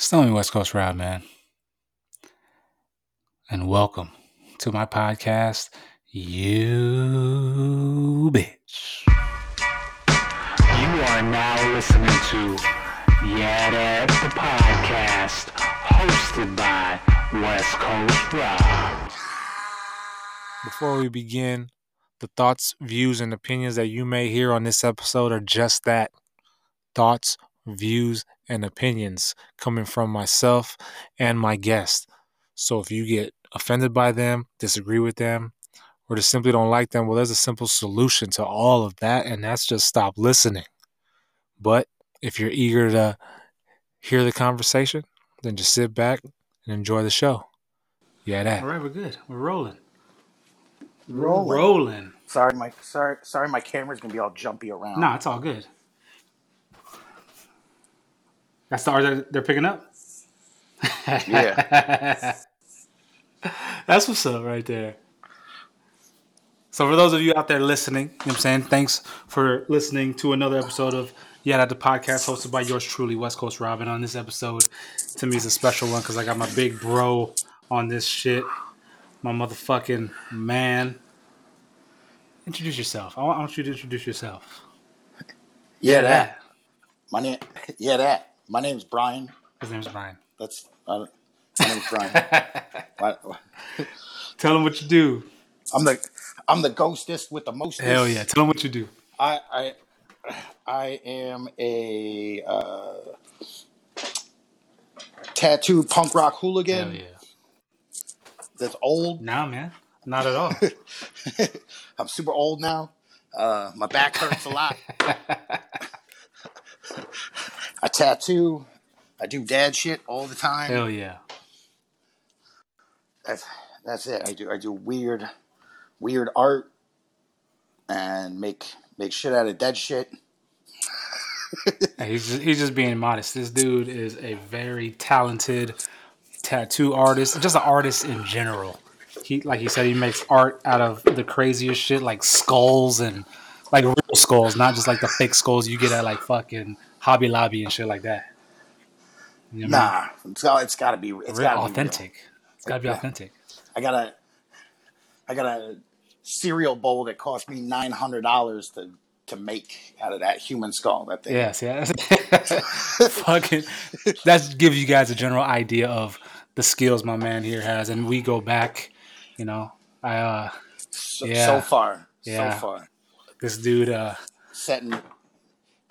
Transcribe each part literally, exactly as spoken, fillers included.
Still in West Coast Rob, man. And welcome to my podcast, You Bitch. You are now listening to Yeah Dad, the podcast, hosted by West Coast Rob. Before we begin, the thoughts, views, and opinions that you may hear on this episode are just that. Thoughts, views, and opinions coming from myself and my guest. So if you get offended by them, disagree with them, or just simply don't like them, well, there's a simple solution to all of that, and that's just stop listening. But if you're eager to hear the conversation, then just sit back and enjoy the show. Yeah, that. All right, we're good. We're rolling. Rolling. We're rolling. Sorry, my sorry, sorry, my camera's gonna be all jumpy around. No, it's all good. That's the art they're picking up? Yeah. That's what's up right there. So for those of you out there listening, you know what I'm saying, thanks for listening to another episode of Yeah Dad, the podcast, hosted by yours truly, West Coast Robin. On this episode, to me, is a special one because I got my big bro on this shit, my motherfucking man. Introduce yourself. I want you to introduce yourself. Yeah, that. My name. Yeah, that. My name's Brian. His name's Brian. That's uh, my name's Brian. Tell him what you do. I'm the I'm the ghostest with the mostest. Hell yeah! Tell him what you do. I I, I am a uh, tattooed punk rock hooligan. Hell yeah! That's old. Nah, man, not at all. I'm super old now. Uh, my back hurts a lot. I tattoo. I do dad shit all the time. Hell yeah. That's, that's it. I do I do weird, weird art, and make make shit out of dead shit. Hey, he's just, he's just being modest. This dude is a very talented tattoo artist, just an artist in general. He, like he said, he makes art out of the craziest shit, like skulls and like real skulls, not just like the fake skulls you get at like fucking Hobby Lobby and shit like that. You know nah, I mean? it's, it's got to be it's gotta authentic. Be real. It's got to be yeah. authentic. I got a, I got a cereal bowl that cost me nine hundred dollars to to make out of that human skull. That thing. Yes, yes. Fucking. That gives you guys a general idea of the skills my man here has, and we go back. You know, I. Uh, so, yeah. so far, yeah. so far. This dude uh, setting.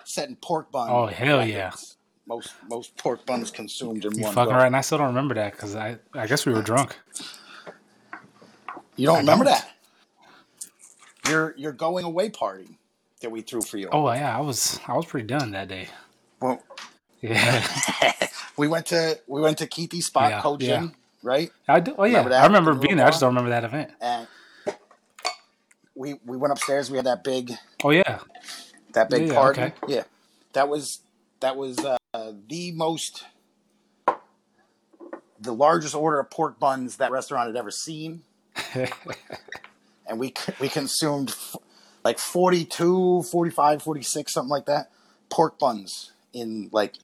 Setting pork buns. Oh hell like yeah! Most most pork buns consumed in you one. Fucking go. Right, and I still don't remember that because I, I guess we were drunk. You don't I remember don't. that? Your your going away party that we threw for you. Oh yeah, I was I was pretty done that day. Well, yeah, we went to we went to Keithy's spot yeah, coaching, yeah. right? I do. Oh yeah, remember I remember being there. I just don't remember that event. And we we went upstairs. We had that big. Oh yeah. That big yeah, party, okay. yeah. That was that was uh, the most, the largest order of pork buns that restaurant had ever seen, and we we consumed f- like forty-two, forty-five, forty-six, something like that, pork buns in like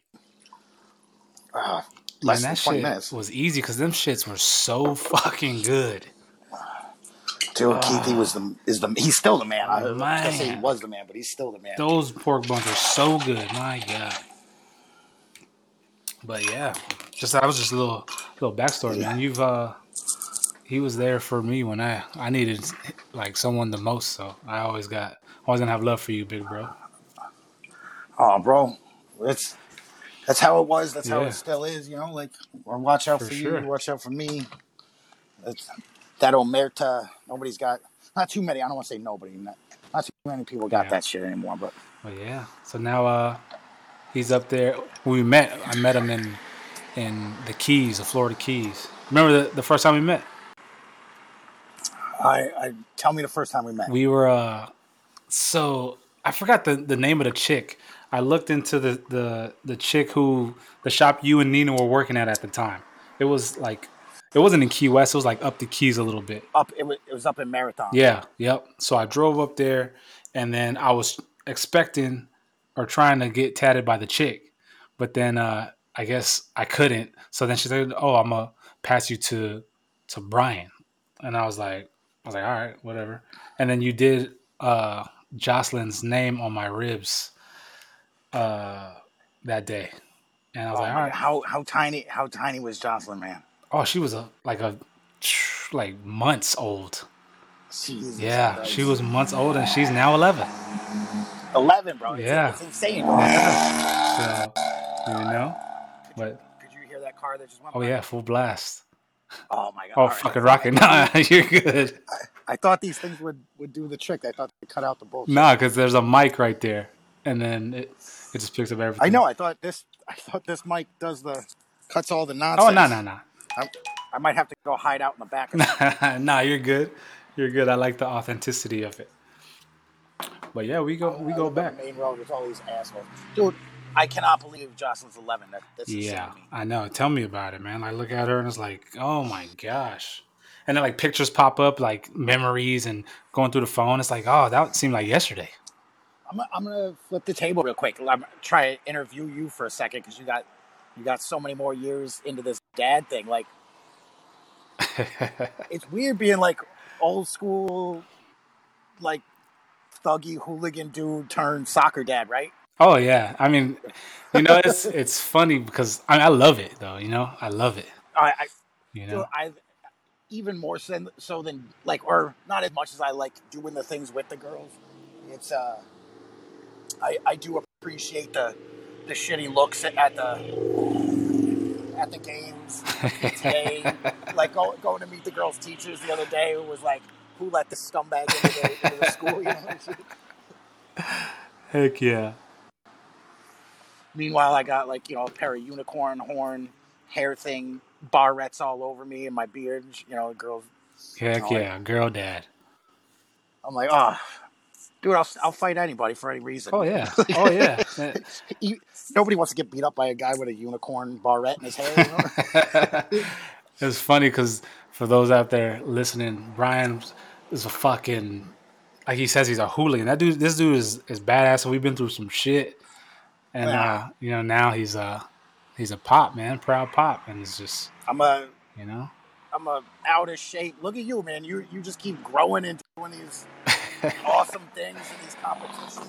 uh, less Man, than twenty minutes. Was easy because them shits were so fucking good. Dude, Keithy was the is the he's still the man. I was gonna say he was the man, but he's still the man. Those pork buns are so good, my god. But yeah, just that was just a little little backstory, yeah. man. You've uh, he was there for me when I I needed like someone the most, so I always got always gonna have love for you, big bro. Oh, bro, it's that's how it was. That's yeah. how it still is. You know, like watch out for, for sure. you, watch out for me. That's. That Omerta, nobody's got, not too many, I don't want to say nobody, not, not too many people got yeah. that shit anymore, but. Well, yeah, so now uh, he's up there. We met, I met him in in the Keys, the Florida Keys. Remember the, the first time we met? I, I Tell me the first time we met. We were, uh, so, I forgot the, the name of the chick. I looked into the, the, the chick who, the shop you and Nina were working at at the time. It was like. It wasn't in Key West. It was like up the Keys a little bit. Up, it was, it was up in Marathon. Yeah, yep. So I drove up there, and then I was expecting or trying to get tatted by the chick, but then uh, I guess I couldn't. So then she said, "Oh, I'm gonna pass you to to Brian." And I was like, I was like, all right, whatever. And then you did uh, Jocelyn's name on my ribs uh, that day, and I was oh, like, all right. How how tiny how tiny was Jocelyn, man? Oh, she was a like a like months old. Jesus yeah, Christ. She was months old, and she's now eleven. Eleven, bro. It's, yeah, it's insane. Yeah. So you know, could but you, could you hear that car that just went? Oh by? Yeah, full blast. Oh my god! Oh, right. Fucking rocket! Nah, you're good. I, I thought these things would, would do the trick. I thought they cut out the bullshit. Nah, because there's a mic right there, and then it it just picks up everything. I know. I thought this. I thought this mic does the cuts all the nonsense. Oh no no no! I, I might have to go hide out in the back. Of nah, you're good. You're good. I like the authenticity of it. But yeah, we go we go back. The main road with all these assholes, dude. I cannot believe Jocelyn's eleven. That, that's yeah, I know. Tell me about it, man. I look at her and it's like, oh my gosh. And then like pictures pop up, like memories and going through the phone. It's like, oh, that seemed like yesterday. I'm I'm gonna flip the table real quick. I'm try to interview you for a second because you got you got so many more years into this dad thing. Like, it's weird being like old school, like thuggy hooligan dude turned soccer dad, right? Oh yeah, I mean, you know, it's it's funny because I, I love it though. You know, I love it. I, I you know, I even more so, so than like, or not as much as I like doing the things with the girls. It's uh, I I do appreciate the the shitty looks at, at the at the games today. Like go, going to meet the girls' teachers the other day, who was like, "Who let the scumbag into the, into the school?" You know? Heck yeah. Meanwhile, I got like, you know, a pair of unicorn horn hair thing, barrettes all over me and my beard, you know, girls. Heck you know, yeah, like, girl dad. I'm like, oh, dude, I'll, I'll fight anybody for any reason. Oh, yeah. Oh, yeah. you, nobody wants to get beat up by a guy with a unicorn barrette in his hair. You know? It was funny because for those out there listening, Brian is a fucking, like he says, he's a hooligan. That dude, this dude is, is badass. So we've been through some shit. And uh, you know, now he's a he's a pop man, proud pop, and he's just I'm a you know I'm a out of shape. Look at you, man. You you just keep growing and doing these awesome things and these competitions.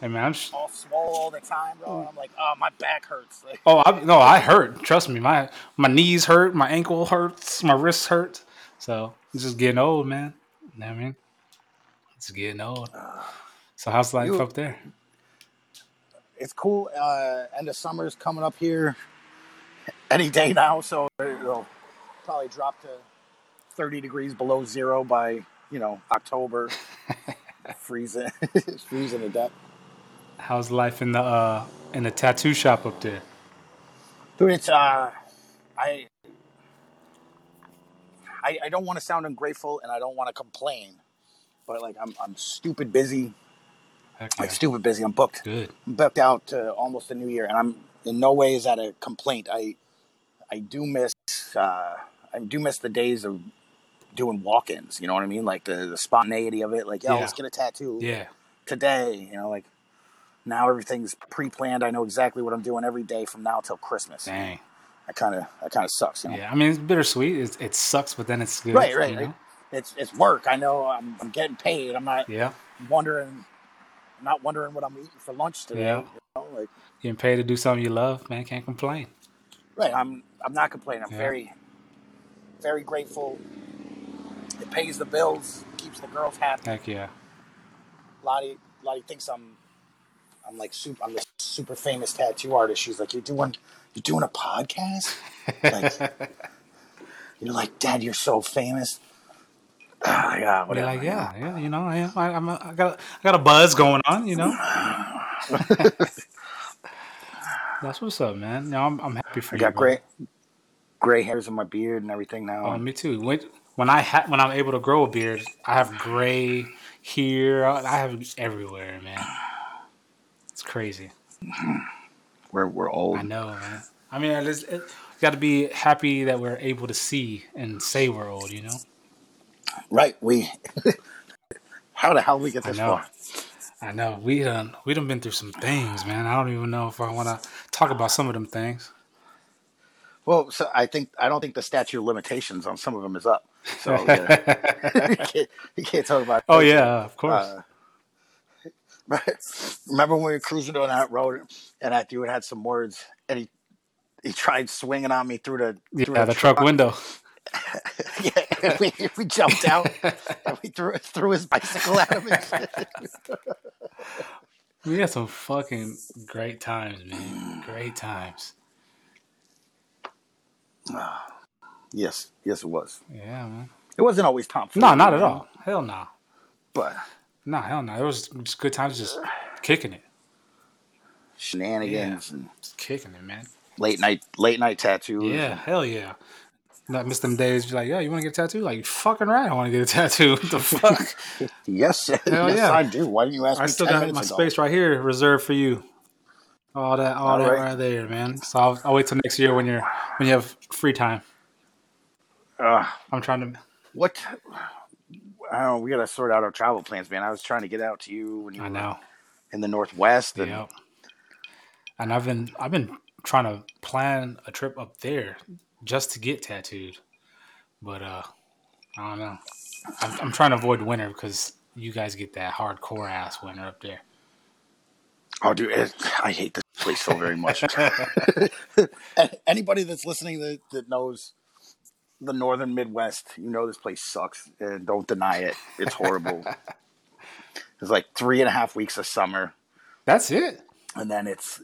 Hey man, I'm sh- all swole all the time, bro. And I'm like, oh, my back hurts. Like, oh I, no, I hurt. Trust me, my my knees hurt, my ankle hurts, my wrists hurt. So it's just getting old, man. You know what I mean, it's getting old. So how's life you, up there? It's cool. Uh, end of summer's coming up here any day now, so it'll probably drop to thirty degrees below zero by, you know, October. freezing, freezing to death. How's life in the uh, in the tattoo shop up there? Dude, it's uh, I, I, I don't want to sound ungrateful, and I don't want to complain, but like I'm, I'm stupid busy. Okay. Like stupid busy. I'm booked. Good. I'm booked out to almost the new year, and I'm in no way is that a complaint. I, I do miss, uh, I do miss the days of doing walk-ins. You know what I mean? Like the, the spontaneity of it. Like, yo, yeah. Let's get a tattoo. Yeah. Today, you know, like now everything's pre-planned. I know exactly what I'm doing every day from now till Christmas. Dang. I kind of, I kind of sucks. You know? Yeah. I mean, it's bittersweet. It's, it sucks, but then it's good. Right. Right. You know? It's it's work. I know. I'm I'm getting paid. I'm not. Yeah. Wondering. Not wondering what I'm eating for lunch today. Yeah. You know, like, getting paid to do something you love, man, can't complain. Right, I'm I'm not complaining. I'm yeah. very, very grateful. It pays the bills, keeps the girls happy. Heck yeah. Lottie, Lottie thinks I'm, I'm like super. I'm this super famous tattoo artist. She's like, you're doing, you're doing a podcast. Like, you're like, Dad, you're so famous. Oh, yeah, whatever. Like, yeah, yeah, you know, I, I, I'm a, I got, I got a buzz going on, you know. That's what's up, man. No, I'm, I'm happy for I you. I got gray, gray hairs in my beard and everything now. Oh, me too. When, when I ha- when I'm able to grow a beard, I have gray here. I have it everywhere, man. It's crazy. We're we're old. I know, man. I mean, it's, it's got to be happy that we're able to see and say we're old, you know. Right, we. How the hell we get this I far? I know we done we done been through some things, man. I don't even know if I want to talk about some of them things. Well, so I think I don't think the statute of limitations on some of them is up. So yeah. you, can't, you can't talk about. Oh yeah, uh, of course. Uh, but remember when we were cruising down that road, and that dude had some words, and he he tried swinging on me through the yeah through the, the truck, truck window. yeah, and we, we jumped out, and we threw threw his bicycle at him. And shit. We had some fucking great times, man. Great times. Uh, yes, yes, it was. Yeah, man. It wasn't always Tom. No, nah, not at all. Hell no. Nah. But no, nah, hell no. Nah. It was just good times, just uh, kicking it, shenanigans, yeah, and just kicking it, man. Late night, late night tattoos. Yeah, and... hell yeah. Not miss them days. Be like, yo, you want to get a tattoo? Like, fucking right, I want to get a tattoo. What the fuck? yes, hell yes, yeah. I do. Why didn't you ask? I me still got my space right here reserved for you. All that, all, all that right. right there, man. So I'll, I'll wait till next year when you're when you have free time. Uh, I'm trying to. What? I don't know. We gotta sort out our travel plans, man. I was trying to get out to you when you I were know. in the Northwest, and yep. and I've been I've been trying to plan a trip up there just to get tattooed, but uh, I don't know. I'm, I'm trying to avoid winter because you guys get that hardcore ass winter up there. Oh, dude, it, I hate this place so very much. Anybody that's listening that, that knows the northern Midwest, you know this place sucks. And don't deny it. It's horrible. It's like three and a half weeks of summer. That's it. And then it's...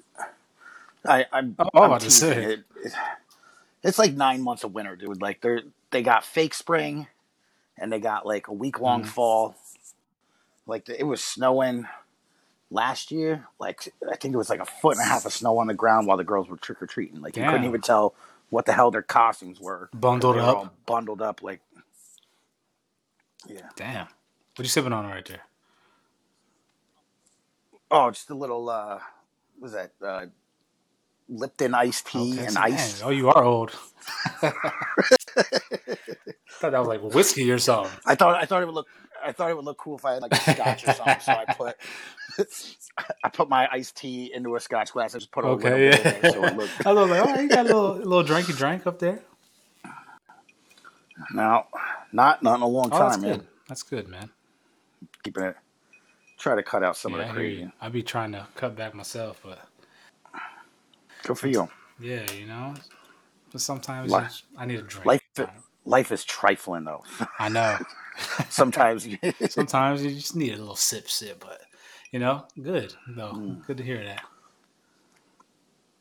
I, I'm, oh, I'm about to say. It, it, it's like nine months of winter, dude. Like, they they got fake spring, and they got like a week-long mm-hmm. fall. Like, the, it was snowing... Last year, like I think it was like a foot and a half of snow on the ground while the girls were trick or treating. Like Damn. you couldn't even tell what the hell their costumes were. Bundled up, all bundled up, like yeah. Damn, what are you sipping on right there? Oh, just a little. uh What was that uh, Lipton iced tea okay, and man. ice? Oh, you are old. I thought that was like whiskey or something. I thought I thought it would look. I thought it would look cool if I had like a scotch or something. So I put. I put my iced tea into a scotch glass. I just put a okay, little bit yeah. in there so it looked... I was like, oh, you got a little, little drinky drink up there? No, not, not in a long oh, time, that's man. Good. That's good, man. Keeping it. Try to cut out some yeah, of the crazy. I'd be trying to cut back myself, but... Good for you. Yeah, you know? But sometimes life, just, I need a drink. Life, life is trifling, though. I know. Sometimes. Sometimes you just need a little sip, sip, but... You know, good though. Mm. Good to hear that.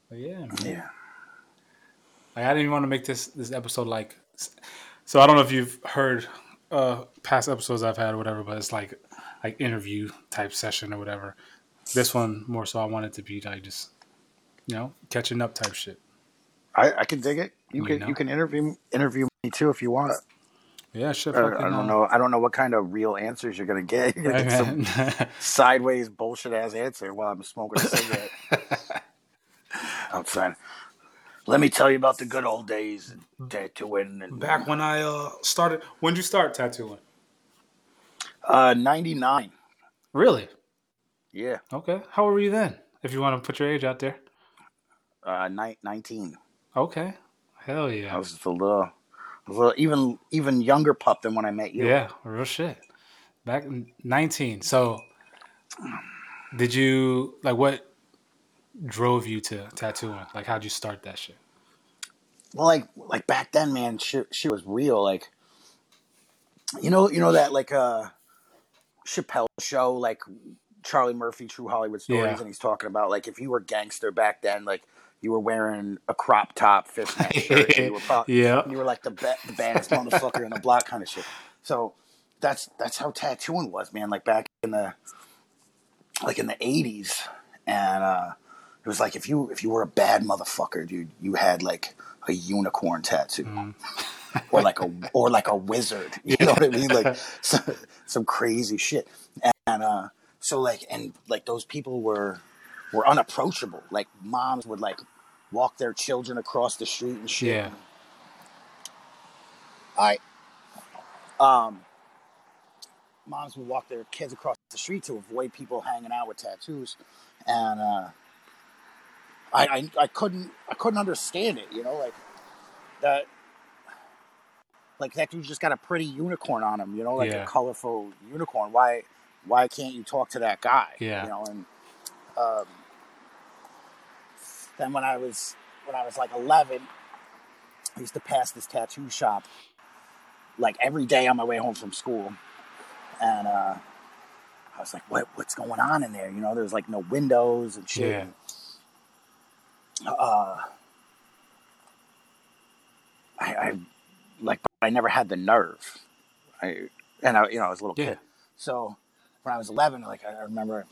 But yeah, man. yeah. Like I didn't even want to make this this episode like. So I don't know if you've heard uh, past episodes I've had or whatever, but it's like like interview type session or whatever. This one more so I wanted to be like just you know catching up type shit. I, I can dig it. You, you can know? you can interview interview me too if you want. Yeah, shit. I, I don't know. know. I don't know what kind of real answers you're gonna get. You're gonna right, get some sideways bullshit ass answer while I'm smoking a cigarette outside. Let me tell you about the good old days and tattooing. And back when I uh, started. When did you start tattooing? Uh, ninety-nine. Really? Yeah. Okay. How old were you then? If you want to put your age out there. Uh, ni- nineteen. Okay. Hell yeah. I was just a little. Well, even even younger pup than when I met you. Yeah, real shit. Back in nineteen. So, did you like what drove you to tattooing? Like, how'd you start that shit? Well, like like back then, man, shit, shit was real. Like, you know, you know that like uh, Chappelle show, like Charlie Murphy, True Hollywood Stories, yeah. and he's talking about like if you were gangster back then, like. You were wearing a crop top, fishnet shirt. And you were pop- yeah, and you were like the, ba- the baddest motherfucker in the block, kind of shit. So that's that's how tattooing was, man. Like back in the like in the eighties, and uh, it was like if you if you were a bad motherfucker, dude, you had like a unicorn tattoo, mm-hmm. or like a or like a wizard. You know what I mean? Like some, some crazy shit. And uh, so like and like those people were. were unapproachable. Like moms would like walk their children across the street and shit. Yeah. I, um, moms would walk their kids across the street to avoid people hanging out with tattoos. And, uh, I, I, I couldn't, I couldn't understand it, you know, like the like that dude's just got a pretty unicorn on him, you know, like yeah. a colorful unicorn. Why, why can't you talk to that guy? Yeah. You know, and um, then when I was when I was like eleven, I used to pass this tattoo shop like every day on my way home from school, and uh, I was like, what what's going on in there? You know, there's like no windows and shit. Yeah. And, uh, I, I like. I never had the nerve, I, and I, you know, I was a little yeah. kid. So when I was eleven, like I remember,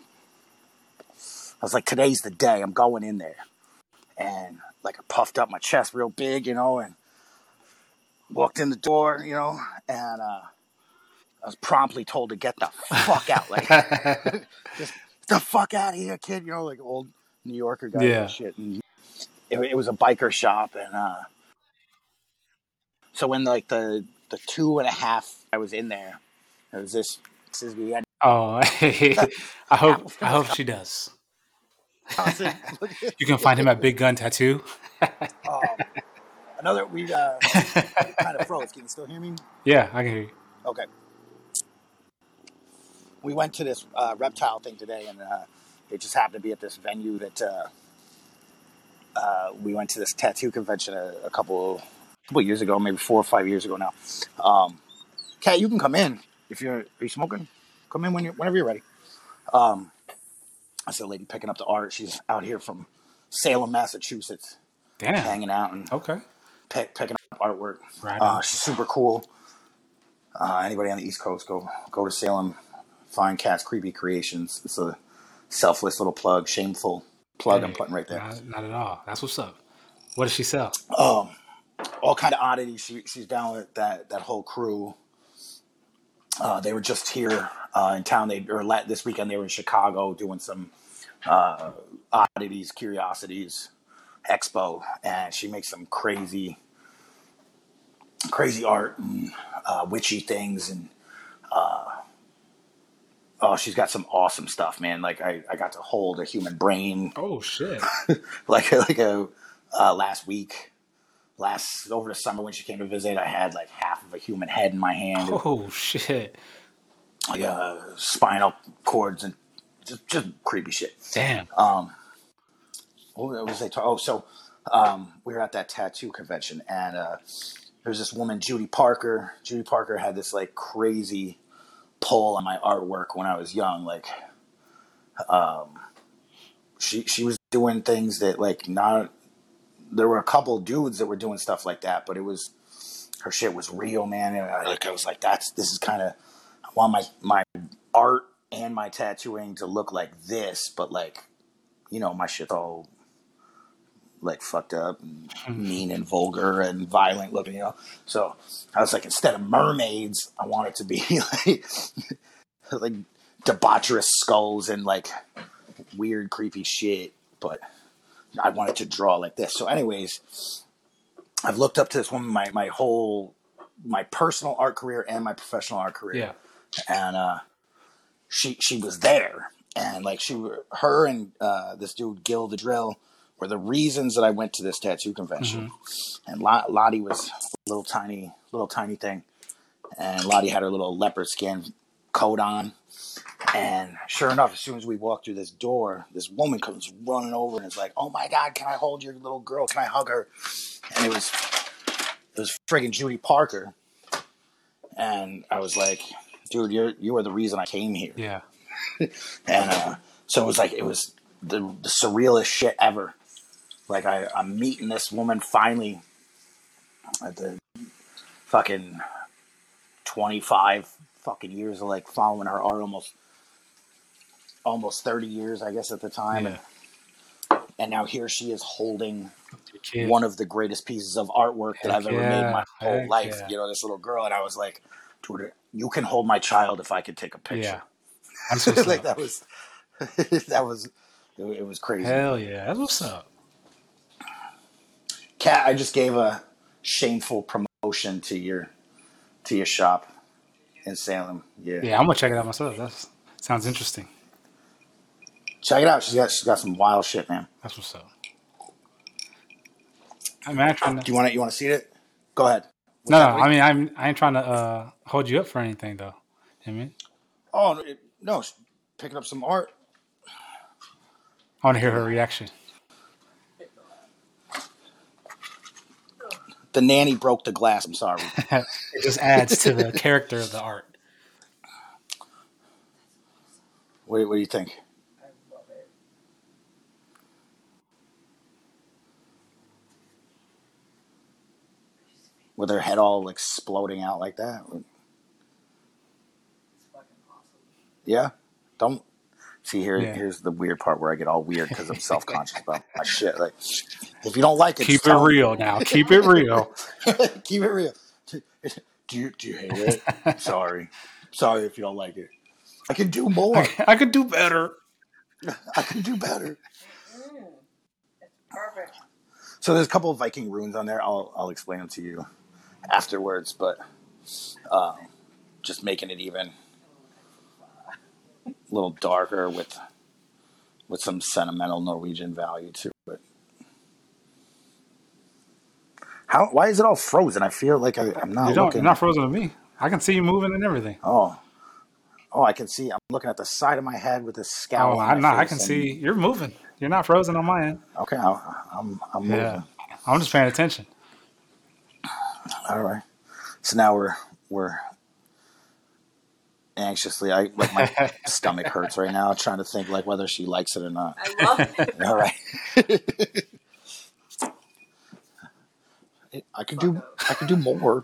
I was like, "Today's the day. I'm going in there," and like I puffed up my chest real big, you know, and walked in the door, you know, and uh, I was promptly told to get the fuck out, like just the fuck out of here, kid, you know, like old New Yorker guy yeah. and shit. And it, it was a biker shop, and. uh So in like the, the two and a half I was in there, there was this. this is we had, oh, I hope I hope she does. You can find him at Big Gun Tattoo. um, another we uh, kind of froze. Can you still hear me? Yeah, I can hear you. Okay. We went to this uh, reptile thing today, and uh, it just happened to be at this venue that uh, uh, we went to this tattoo convention a, a couple. A couple years ago, maybe four or five years ago now. Um, Kat, you can come in if you're. Are you smoking? Come in when you're, whenever you're ready. Um, I said, lady picking up the art. She's out here from Salem, Massachusetts. Damn. Hanging out and okay, pick, picking up artwork. Right. Uh, she's super cool. Uh, anybody on the East Coast, go go to Salem. Find Cat's Creepy Creations. It's a selfless little plug, shameful plug. Hey, I'm putting right there. Not, not at all. That's what's up. What does she sell? Um. All kind of oddities. She, she's down with that, that whole crew. Uh, they were just here uh, in town. They or let, this weekend they were in Chicago doing some uh, oddities, curiosities expo, and she makes some crazy, crazy art and uh, witchy things. And uh, oh, she's got some awesome stuff, man. Like I, I got to hold a human brain. Oh shit! like like a uh, last week. Last over the summer when she came to visit, I had like half of a human head in my hand. Oh shit! Like uh, spinal cords and just, just creepy shit. Damn. Um, what was they talking? Oh, so um, we were at that tattoo convention, and uh, there's this woman, Judy Parker. Judy Parker had this like crazy pull on my artwork when I was young. Like, um, she she was doing things that like not. There were a couple dudes that were doing stuff like that, but it was her shit was real, man. And I, like I was like, that's this is kind of I want my my art and my tattooing to look like this, but like you know my shit's all like fucked up, and mean and vulgar and violent looking, you know. So I was like, instead of mermaids, I want it to be like like debaucherous skulls and like weird, creepy shit, but. I wanted to draw like this. So anyways, I've looked up to this woman my, my whole, my personal art career and my professional art career. Yeah. And uh, she she was there. And like she, her and uh, this dude, Gil the Drill, were the reasons that I went to this tattoo convention. Mm-hmm. And Lot, Lottie was a little tiny, little tiny thing. And Lottie had her little leopard skin coat on. And sure enough, as soon as we walked through this door, this woman comes running over and is like, "Oh my God, can I hold your little girl? Can I hug her?" And it was, it was friggin' Judy Parker. And I was like, "Dude, you're you are the reason I came here." Yeah. and uh, so it was like it was the, the surrealest shit ever. Like I, I'm meeting this woman finally at the fucking twenty-five. Fucking years of like following her art, almost almost thirty years, I guess, at the time. Yeah. And, and now here she is holding one of the greatest pieces of artwork that Heck I've ever yeah. made my whole Heck life. Yeah. You know, this little girl. And I was like, dude, you can hold my child if I could take a picture. Yeah. So like that was that was it, it was crazy. Hell yeah. That's what's up. Kat, I just gave a shameful promotion to your to your shop. In Salem, yeah. Yeah, I'm gonna check it out myself. That sounds interesting. Check it out. She's got she's got some wild shit, man. That's what's up. I'm actually. Do you want to you want to see it? Go ahead. With no, no. I mean, I'm, I ain't trying to uh, hold you up for anything, though. You know what I mean? Oh, no. Picking up some art. I want to hear her reaction. The nanny broke the glass. I'm sorry. It just adds to the character of the art. What, what do you think? I love it. With her head all exploding out like that. It's fucking awesome. Yeah. Don't see here. Yeah. Here's the weird part where I get all weird because I'm self-conscious about my shit. Like, if you don't like it, keep it real me. Now. Keep it real. Keep it real. Do you do you hate it? I'm sorry. Sorry if you don't like it. I can do more. I, I can do better. I can do better. Mm, that's perfect. So there's a couple of Viking runes on there. I'll I'll explain them to you afterwards, but um, just making it even a little darker with with some sentimental Norwegian value to it. How? Why is it all frozen? I feel like I, I'm not. You don't, looking. You're not frozen to me. I can see you moving and everything. Oh. Oh, I can see. I'm looking at the side of my head with this scowl. Oh, I'm not. I can see. You're moving. You're not frozen on my end. Okay, I'll, I'm. I'm moving. Yeah, I'm just paying attention. All right. So now we're we're anxiously. I like my stomach hurts right now. Trying to think like whether she likes it or not. I love it. All right. I could do. I could do more.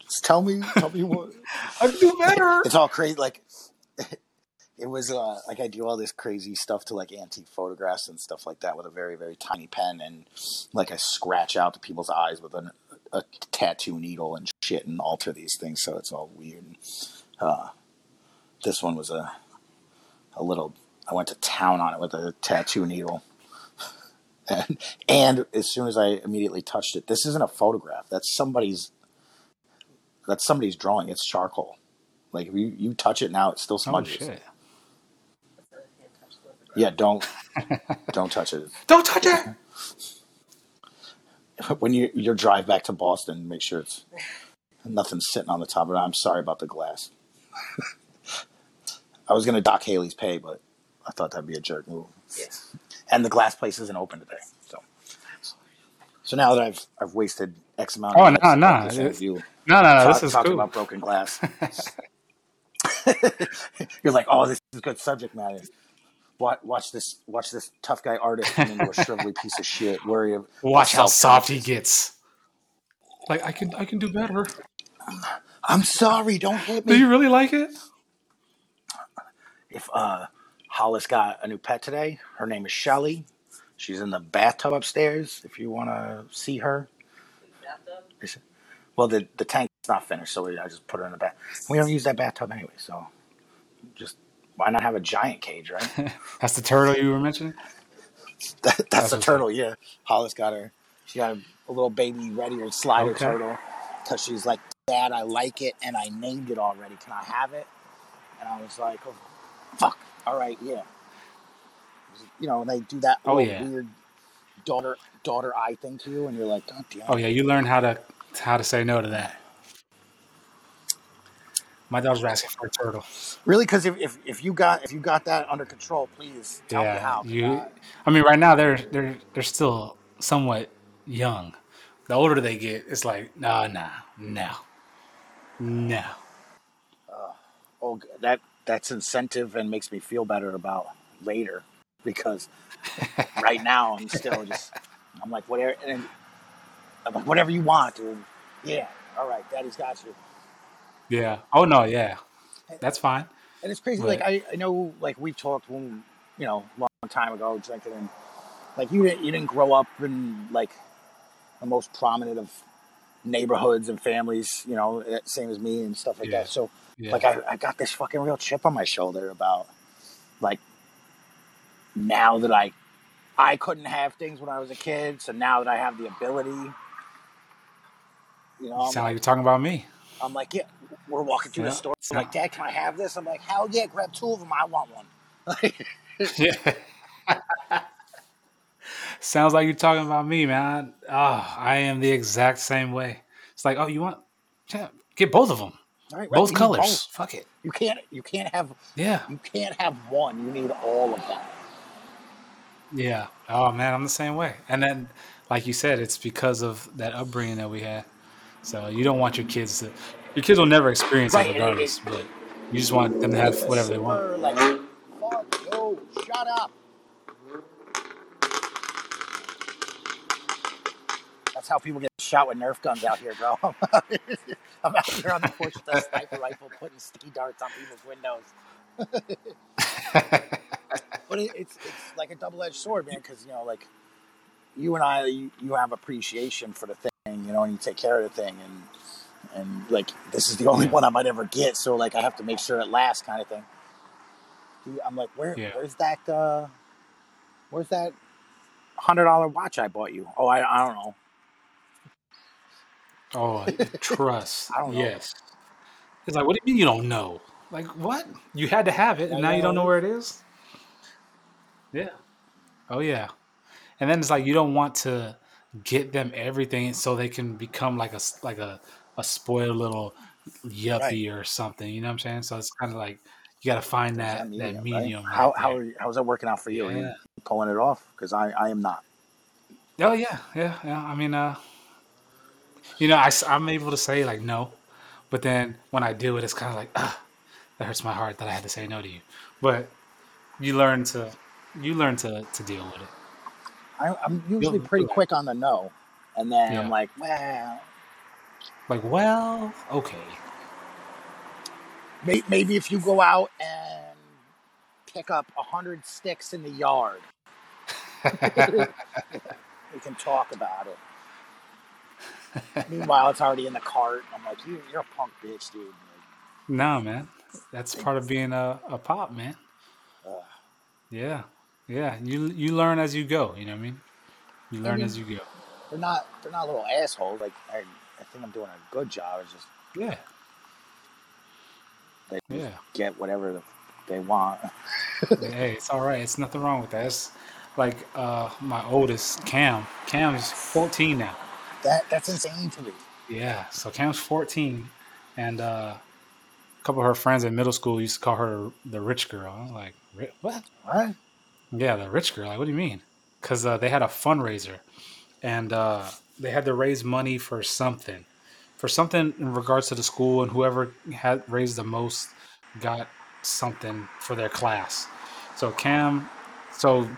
Just tell me. Tell me what. I can do better. It's all crazy. Like. It was uh, like I do all this crazy stuff to like antique photographs and stuff like that with a very, very tiny pen. And like I scratch out the people's eyes with an, a tattoo needle and shit and alter these things. So it's all weird. Uh, this one was a a little, I went to town on it with a tattoo needle. and, and as soon as I immediately touched it, this isn't a photograph. That's somebody's, that's somebody's drawing. It's charcoal. Like if you, you touch it now, it still smudges. Oh, shit. Yeah, don't don't touch it. Don't touch it. When you your drive back to Boston, make sure it's nothing's sitting on the top of it. I'm sorry about the glass. I was gonna dock Haley's pay, but I thought that'd be a jerk move. Yes. And the glass place isn't open today, so so now that I've I've wasted X amount. Oh, of no, no. Like this no, no, no, talk, this is talking cool. about broken glass. You're like, oh, this is good subject matter. Watch, watch this! Watch this tough guy artist turn into a shrivelly piece of shit. Worry of watch how soft he gets. Like I can, I can do better. I'm sorry, don't hit me. Do you really like it? If uh, Hollis got a new pet today, her name is Shelly. She's in the bathtub upstairs. If you want to see her. Bathtub. Well, the the tank's not finished, so I just put her in the bath. We don't use that bathtub anyway, so just. Why not have a giant cage, right? That's the turtle you were mentioning? that, that's, that's the turtle, yeah. Hollis got her. She got a, a little baby ready to slide okay. her turtle. Because she's like, Dad, I like it, and I named it already. Can I have it? And I was like, oh, fuck. All right, yeah. You know, and they do that oh, yeah. weird daughter daughter eye thing to you, and you're like, God damn it. Oh, yeah, you learn how to how to say no to that. My dog's asking for a turtle. Really? Because if, if if you got if you got that under control, please tell yeah, me how. You, I... I mean, right now they're they're they're still somewhat young. The older they get, it's like no, no, no, no. Uh, oh, that that's incentive and makes me feel better about later because right now I'm still just I'm like whatever and I'm like whatever you want, dude. Yeah, all right, Daddy's got you. Yeah. Oh no. Yeah. That's fine. And it's crazy. But, like I, I, know. Like we talked when, you know, long time ago, drinking, and like you didn't, you didn't grow up in like the most prominent of neighborhoods and families, you know, same as me and stuff like yeah. that. So, yeah. like I, I, got this fucking real chip on my shoulder about like now that I, I couldn't have things when I was a kid, so now that I have the ability, you know, you sound like you're talking about me. I'm like, yeah, we're walking through yeah. the store. I'm like, Dad, can I have this? I'm like, hell yeah, grab two of them. I want one. yeah. Sounds like you're talking about me, man. Oh, I am the exact same way. It's like, oh, you want get both of them, all right, right. both you colors. Both. Fuck it. You can't. You can't have. Yeah. You can't have one. You need all of them. Yeah. Oh man, I'm the same way. And then, like you said, it's because of that upbringing that we had. So you don't want your kids to. Your kids will never experience right. it regardless, but you just want them to have whatever they want. Like, fuck you, shut up. That's how people get shot with Nerf guns out here, bro. I'm out here on the porch with a sniper rifle putting sticky darts on people's windows. But it, it's it's like a double-edged sword, man, because, you know, like, you and I, you, you have appreciation for the thing, you know, and you take care of the thing, and and like this is the only yeah. one I might ever get, so like I have to make sure it lasts, kind of thing. Dude, I'm like, where, yeah. where's that, uh, where's that one hundred dollar watch I bought you? Oh, I, I don't know. Oh, trust. I don't know. Yes. It's like, what do you mean you don't know? Like, what? You had to have it, and now you don't know where it is? Yeah. Oh, yeah. And then it's like you don't want to get them everything so they can become like a like a, a spoiled little yuppie right. or something. You know what I'm saying? So it's kind of like you got to find that, that medium. That medium right? How, right how, are you, how's that working out for you? Yeah. Are you pulling it off? Because I, I am not. Oh, yeah. Yeah. yeah. I mean, uh, you know, I, I'm able to say like no. But then when I do it, it's kind of like, ah, that hurts my heart that I had to say no to you. But you learn to you learn to, to deal with it. I, I'm usually pretty quick on the no, and then yeah. I'm like, well, like, well, okay. Maybe if you go out and pick up a hundred sticks in the yard, we can talk about it. Meanwhile, it's already in the cart. And I'm like, you, you're a punk bitch, dude. No, man, that's part of being a, a pop, man. Uh, yeah. Yeah, you you learn as you go. You know what I mean? You learn I mean, as you go. They're not they're not little assholes. Like I, I think I'm doing a good job. It's just yeah. They just yeah. get whatever the, they want. Hey, it's all right. It's nothing wrong with that. It's like uh, my oldest Cam. Cam is fourteen now. That that's insane to me. Yeah. So Cam's fourteen, and uh, a couple of her friends in middle school used to call her the rich girl. I'm like, what? What? Yeah, the rich girl. Like, what do you mean? Because uh, they had a fundraiser, and uh, they had to raise money for something, for something in regards to the school, and whoever had raised the most got something for their class. So Cam, so there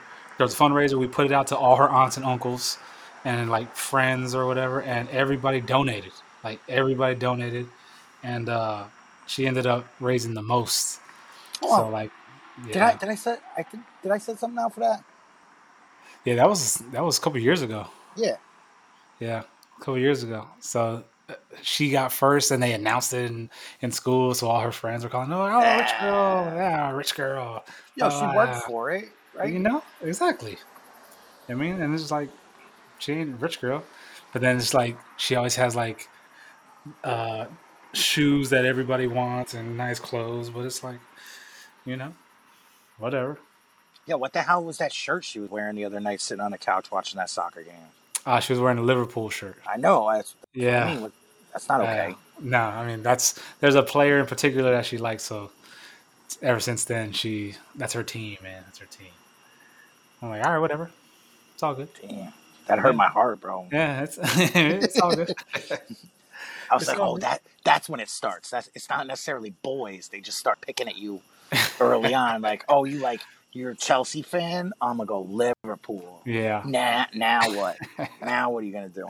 was a fundraiser. We put it out to all her aunts and uncles, and like friends or whatever, and everybody donated. Like everybody donated, and uh, she ended up raising the most. Oh. So like. Yeah. Did I did I say I did, did I set something out for that? Yeah, that was that was a couple years ago. Yeah, yeah, a couple years ago. So uh, she got first, and they announced it in, in school. So all her friends were calling, "Oh, oh ah. rich girl, yeah, rich girl." Yo, uh, she worked for it, right? You know exactly. I mean, and it's like she ain't rich girl, but then it's like she always has like uh, shoes that everybody wants and nice clothes, but it's like you know. Whatever. Yeah, what the hell was that shirt she was wearing the other night sitting on the couch watching that soccer game? Uh, she was wearing a Liverpool shirt. I know. That's, yeah. I mean, that's not okay. Uh, no, I mean, that's there's a player in particular that she likes, so ever since then, she that's her team, man. That's her team. I'm like, all right, whatever. It's all good. Damn. That hurt my heart, bro. Yeah, it's, it's all good. I was it's like, oh, good. that that's when it starts. That's It's not necessarily boys. They just start picking at you. Early on, like, oh, you like you're a Chelsea fan? I'm gonna go Liverpool. Yeah. Nah. Now what? Now what are you gonna do?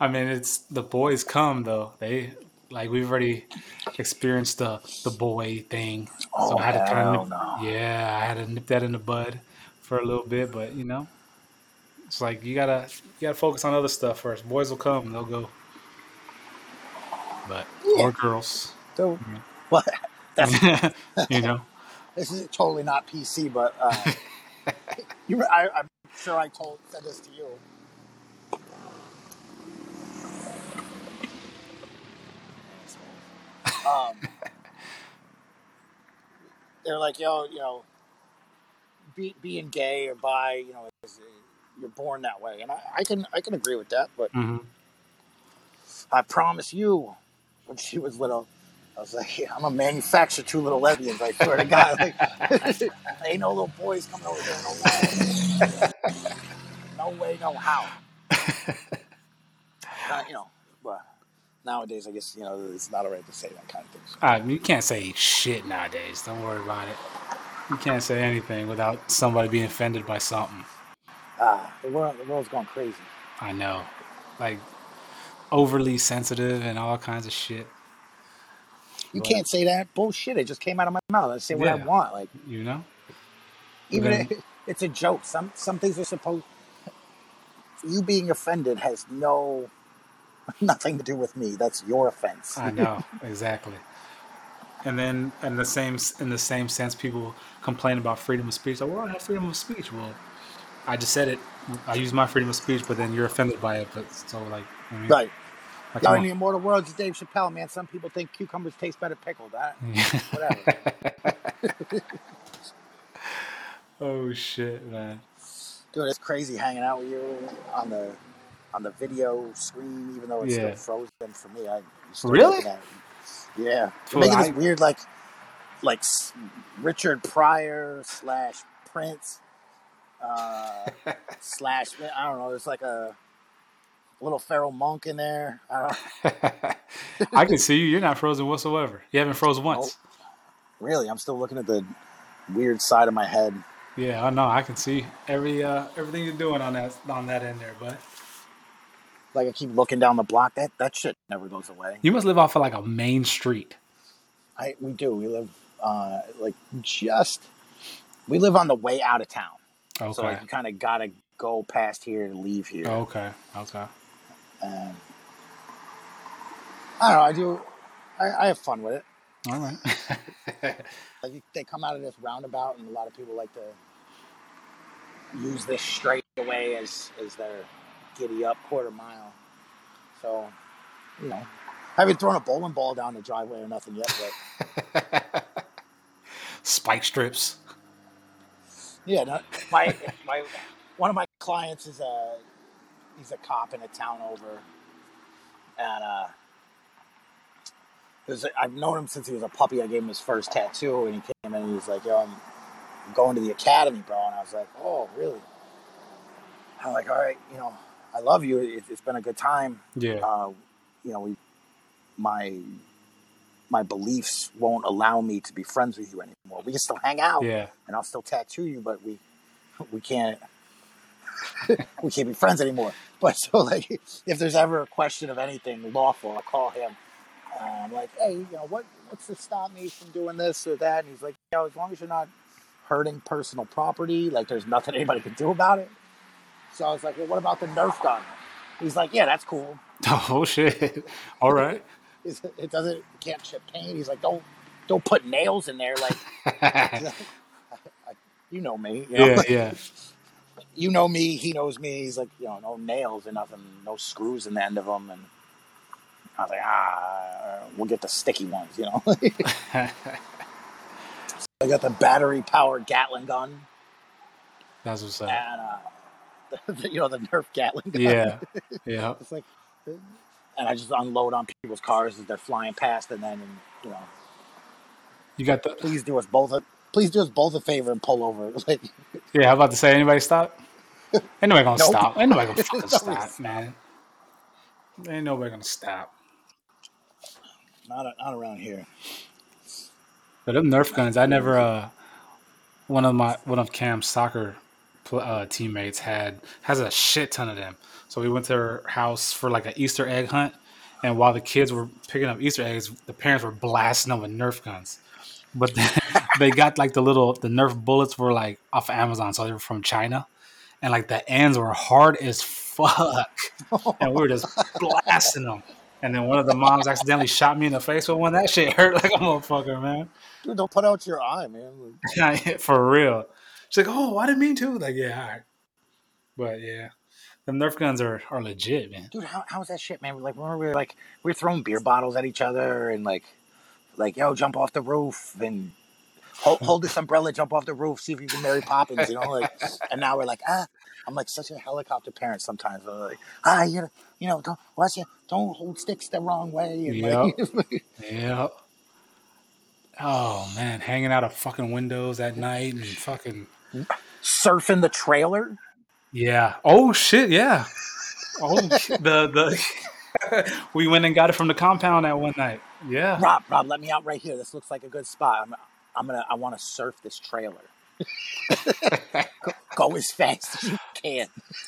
I mean, it's the boys come though. They like we've already experienced the the boy thing. Oh, so I had to kind of no. yeah, I had to nip that in the bud for a little bit, but you know, it's like you gotta you gotta focus on other stuff first. Boys will come, they'll go, but yeah. or girls. So yeah. what? That's, you know, this is totally not P C, but uh, you, I, I'm sure I told said this to you. Um, they're like, yo, you know, be, being gay or bi, you know, is, you're born that way, and I, I can I can agree with that, but mm-hmm. I promise you, when she was little, I was like, yeah, I'm going to manufacture two little lesbians, I swear to God. Like, ain't no little boys coming over there, no way. No way, no how. Not, you know, but nowadays, I guess, you know, it's not all right to say that kind of thing. So. Uh, you can't say shit nowadays. Don't worry about it. You can't say anything without somebody being offended by something. Ah, uh, the, world, the world's gone crazy. I know. Like, overly sensitive and all kinds of shit. You but, can't say that bullshit. It just came out of my mouth. I say what yeah, I want. Like, you know? Even then, it, it's a joke. Some some things are supposed... You being offended has no... nothing to do with me. That's your offense. I know. Exactly. And then in the same in the same sense, people complain about freedom of speech. Like, well, I don't have freedom of speech. Well, I just said it. I use my freedom of speech, but then you're offended by it. But so, like, I mean, right. Like, you're in the immortal worlds of Dave Chappelle, man. Some people think cucumbers taste better pickled. I, whatever. Oh shit, man. Dude, it's crazy hanging out with you on the on the video screen, even though it's yeah. still frozen for me. I really. Yeah, well, making this I, weird like, like Richard Pryor slash Prince, uh, slash I don't know. There's like a little feral monk in there. I don't know. I can see you. You're not frozen whatsoever. You haven't frozen once. Nope. Really, I'm still looking at the weird side of my head. Yeah, I know. I can see every uh, everything you're doing on that on that end there, but. Like, I keep looking down the block. That that shit never goes away. You must live off of, like, a main street. I We do. We live, uh, like, just... We live on the way out of town. Okay. So, like, you kind of got to go past here to leave here. Okay. Okay. Um, I don't know. I do... I, I have fun with it. All right. Like, they come out of this roundabout, and a lot of people like to use this straight away as, as their... giddy up quarter mile. So, you know, I haven't thrown a bowling ball down the driveway or nothing yet, but spike strips. Yeah, no, my my one of my clients is a he's a cop in a town over, and uh there's I've known him since he was a puppy. I gave him his first tattoo, and he came in and he was like, "Yo, I'm going to the academy, bro," and I was like, "Oh, really?" I'm like, "All right, you know." I love you. It, it's been a good time. Yeah. Uh, you know, we, my my beliefs won't allow me to be friends with you anymore. We can still hang out. Yeah. And I'll still tattoo you, but we we can't we can't be friends anymore. But so, like, if there's ever a question of anything lawful, I'll call him. Uh, I'm like, "Hey, you know, what what's to stop me from doing this or that?" And he's like, "You know, as long as you're not hurting personal property, like, there's nothing anybody can do about it." So I was like, "Well, what about the Nerf gun?" He's like, "Yeah, that's cool." Oh shit! All right. It doesn't. It can't chip paint. He's like, "Don't, don't put nails in there." Like, I, I, you know me. You know? Yeah, yeah. You know me. He knows me. He's like, you know, no nails or nothing, no screws in the end of them. And I was like, ah, we'll get the sticky ones, you know. So I got the battery-powered Gatling gun. That's what's up. And, uh, The, you know, the Nerf Gatling gun. Yeah, yeah. It's like, and I just unload on people's cars as they're flying past, and then, and, you know, you got the. Please do us both. A, please do us both a favor and pull over. Like, yeah, I'm about to say, anybody stop? Ain't nobody gonna nope. stop. Ain't nobody gonna fucking stop, man. Ain't nobody gonna stop. Not a, not around here. But them Nerf guns, I never. Uh, one of my one of Cam's soccer. Uh, teammates had has a shit ton of them. So we went to her house for like an Easter egg hunt, and while the kids were picking up Easter eggs, the parents were blasting them with Nerf guns. But they, they got like the little the Nerf bullets were like off of Amazon, so they were from China, and like the ends were hard as fuck, and we were just blasting them. And then one of the moms accidentally shot me in the face with one. That shit hurt like a motherfucker, man. Dude, don't put out your eye, man. For real. She's like, "Oh, I didn't mean to." Like, yeah, all right. But yeah, them Nerf guns are, are legit, man. Dude, how how's that shit, man? Like, remember we were like we were throwing beer bottles at each other and like, like yo, jump off the roof and hold, hold this umbrella, jump off the roof, see if you can marry Poppins, you know, like, and now we're like, ah, I'm like such a helicopter parent sometimes. I'm like, ah, you you know, don't watch it, don't hold sticks the wrong way. And yep. Like, yep. Oh man, hanging out of fucking windows at night and fucking surfing the trailer. Yeah. Oh shit. Yeah. Oh, the the. We went and got it from the compound that one night. Yeah. Rob, Rob, let me out right here. This looks like a good spot. I'm, I'm gonna, I want to surf this trailer. go, go as fast as you can.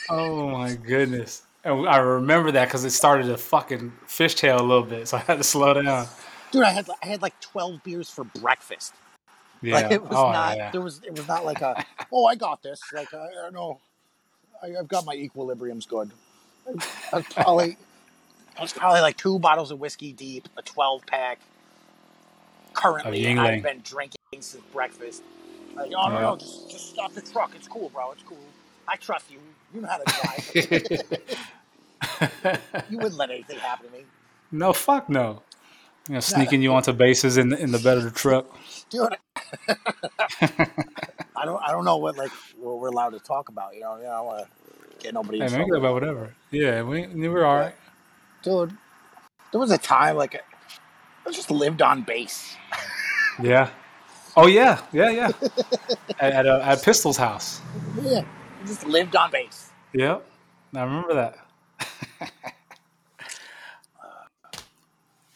Oh my goodness! And I remember that because it started to fucking fishtail a little bit, so I had to slow down. Dude, I had, I had like twelve beers for breakfast. Yeah. Like it was oh, not. Yeah. There was. It was not like a. Oh, I got this. Like I don't know. I've got my equilibrium's good. I was probably. I was probably like two bottles of whiskey deep, a twelve pack. Currently, and I've been drinking since breakfast. Like, oh, no, no, just, just stop the truck. It's cool, bro. It's cool. I trust you. You know how to drive. You wouldn't let anything happen to me. No, fuck no. You know, sneaking no, you onto bases in the, in the bed of the truck. Dude, I don't, I don't know what like what we're allowed to talk about. You know, I don't want to get nobody. Hey, in man, trouble. About whatever. Yeah, we we were all right. Dude, there was a time like I just lived on base. Yeah. Oh yeah, yeah, yeah. at at, uh, at Pistol's house. Yeah, I just lived on base. Yep, I remember that.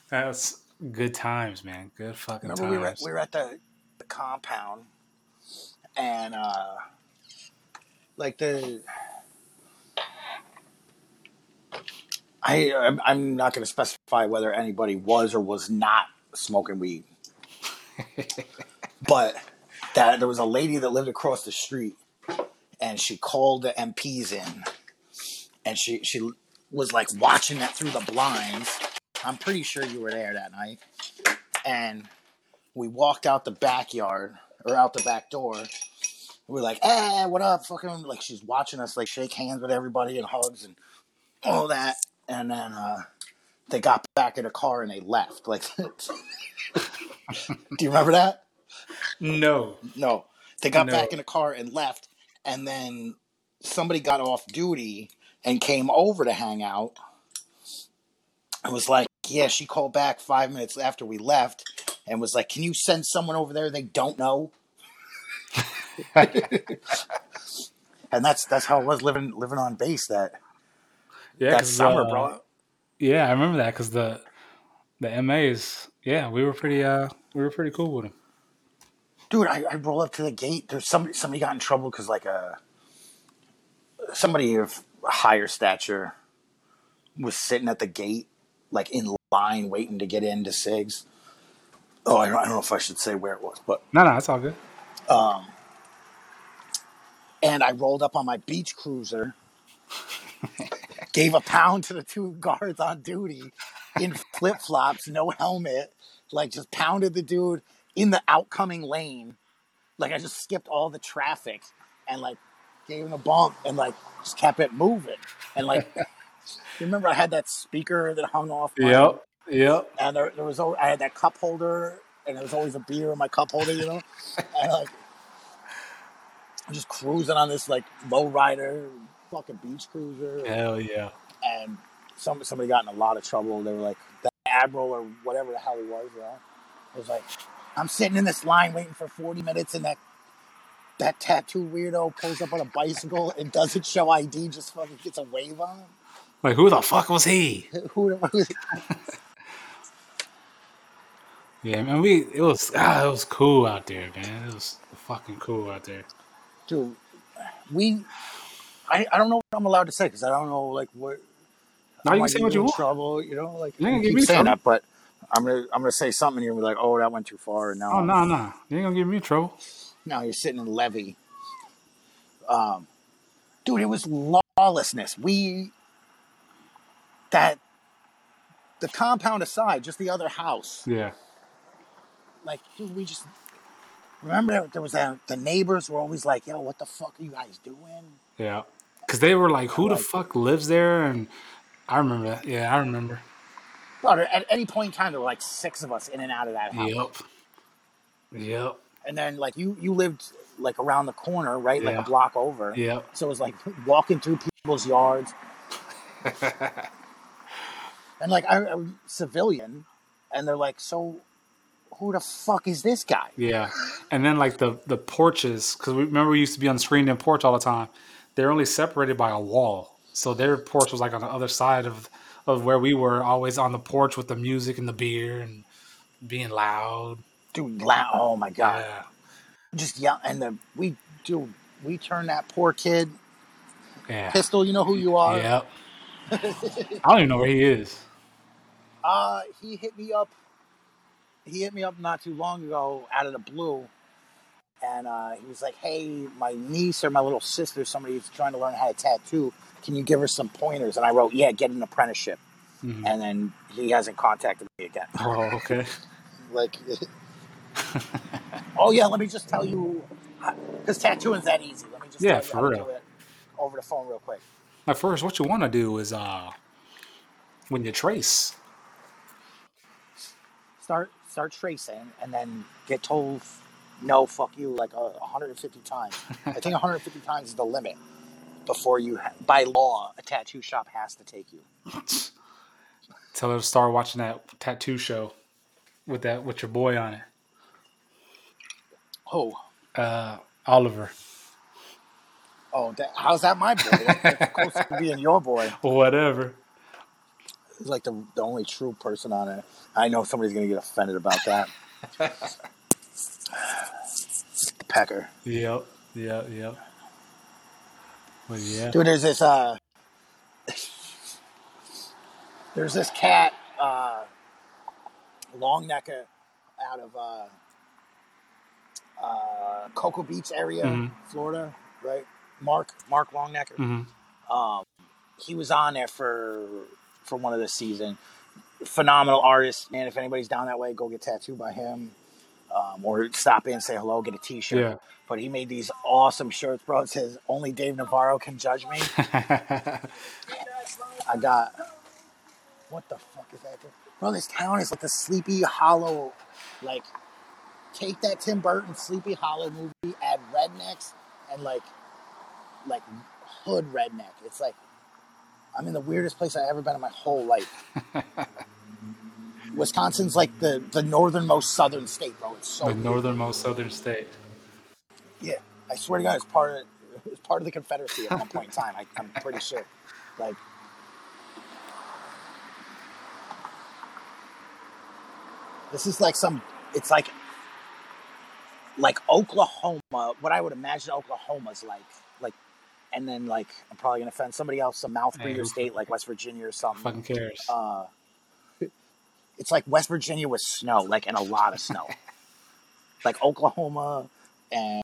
That's good times, man. Good fucking remember times. We were at, we were at the, the compound, and uh, like the. I, I'm not going to specify whether anybody was or was not smoking weed. But that there was a lady that lived across the street, and she called the M Ps in, and she, she was like watching that through the blinds. I'm pretty sure you were there that night. And we walked out the backyard or out the back door. We were like, "Hey, what up?" Fucking like she's watching us like shake hands with everybody and hugs and all that. And then uh, they got back in a car and they left. Like, do you remember that? No, no. They got no. back in a car and left. And then somebody got off duty and came over to hang out. I was like, yeah. She called back five minutes after we left and was like, "Can you send someone over there they don't know?" And that's that's how it was living living on base that. Yeah, that summer, uh, bro. Yeah, I remember that because the the M As, yeah, we were pretty uh, we were pretty cool with them. Dude, I, I roll up to the gate. There's somebody somebody got in trouble because like a somebody of higher stature was sitting at the gate, like in line, waiting to get into SIGs. Oh, I don't, I don't know if I should say where it was, but no, no, it's all good. Um, and I rolled up on my beach cruiser. Gave a pound to the two guards on duty in flip-flops, no helmet. Like, just pounded the dude in the outcoming lane. Like, I just skipped all the traffic and, like, gave him a bump and, like, just kept it moving. And, like, you remember I had that speaker that hung off? My, yep, yep. And there, there was always, I had that cup holder, and there was always a beer in my cup holder, you know? And, like, I'm just cruising on this, like, lowrider, fucking beach cruiser. Hell yeah. And some, somebody got in a lot of trouble. They were like, the admiral or whatever the hell he was, you know? It was like, "I'm sitting in this line waiting for forty minutes and that that tattoo weirdo pulls up on a bicycle and doesn't show I D, just fucking gets a wave on him. Like, who the fuck was he?" Who the was Yeah, man, we, it was, ah, it was cool out there, man. It was fucking cool out there. Dude, we... I, I don't know what I'm allowed to say because I don't know like what. Now you can say what you want. Trouble, you know, like you ain't gonna give me saying trouble. That, but I'm gonna I'm gonna say something and you're gonna be like, "Oh, that went too far." And now, oh no, nah, no, nah. You ain't gonna give me trouble. No, you're sitting in levee. Um, dude, it was lawlessness. We that the compound aside, just the other house. Yeah. Like, dude, we just remember there was that the neighbors were always like, "Yo, what the fuck are you guys doing?" Yeah. Because they were like, who the fuck lives there? And I remember that. Yeah, I remember. Well, at any point in time, there were like six of us in and out of that house. Yep. Yep. And then, like, you, you lived, like, around the corner, right? Yeah. Like, a block over. Yeah. So it was, like, walking through people's yards. And, like, I, I civilian. And they're like, so who the fuck is this guy? Yeah. And then, like, the, the porches, because we remember we used to be on screened in porch all the time. They're only separated by a wall. So their porch was, like, on the other side of, of where we were, always on the porch with the music and the beer and being loud. Dude, loud. Oh, my God. Yeah. Just yell. And the, we, dude, we turned that poor kid. Yeah. Pistol, you know who you are. Yep. I don't even know where he is. Uh, he hit me up. He hit me up not too long ago out of the blue. And uh, he was like, hey, my niece or my little sister, somebody's trying to learn how to tattoo. Can you give her some pointers? And I wrote, yeah, get an apprenticeship. Mm-hmm. And then he hasn't contacted me again. Oh, okay. Like, oh, yeah, let me just tell you, because tattooing's that easy. Let me just yeah, tell you for how real. To do it over the phone real quick. Now, first, what you want to do is uh, when you trace. Start start tracing and then get told, no, fuck you, like uh, one hundred fifty times. I think one hundred fifty times is the limit before you, ha- by law, a tattoo shop has to take you. Tell her to start watching that tattoo show with that with your boy on it. Oh, uh, Oliver. Oh, that, how's that my boy? It's close to being your boy. Whatever. He's like the, the only true person on it. I know somebody's gonna get offended about that. The pecker. Yep. Yep. Yep. Well, yeah. Dude, there's this uh, there's this cat, uh, Longnecker, out of uh. Uh, Cocoa Beach area, mm-hmm. Florida, right? Mark, Mark Longnecker. Mm-hmm. Um, he was on there for for one of the season. Phenomenal artist, man. If anybody's down that way, go get tattooed by him, um, or stop in, say hello, get a T-shirt. Yeah. But he made these awesome shirts, bro. It says only Dave Navarro can judge me. I got what the fuck is that, dude? Bro? This town is like a sleepy hollow, like. Take that Tim Burton Sleepy Hollow movie, add rednecks and like, like hood redneck. It's like I'm in the weirdest place I've ever been in my whole life. Wisconsin's like the, the northernmost southern state, bro. It's so the weird. northernmost southern state. Yeah, I swear to God, it's part of it's part of the Confederacy at one point in time. I, I'm pretty sure. Like. This is like some. It's like. Like Oklahoma, what I would imagine Oklahoma's like, like, and then like I'm probably gonna offend somebody else, some mouth breather state like West Virginia or something. Fucking cares. Uh, it's like West Virginia with snow, like and a lot of snow, like Oklahoma, and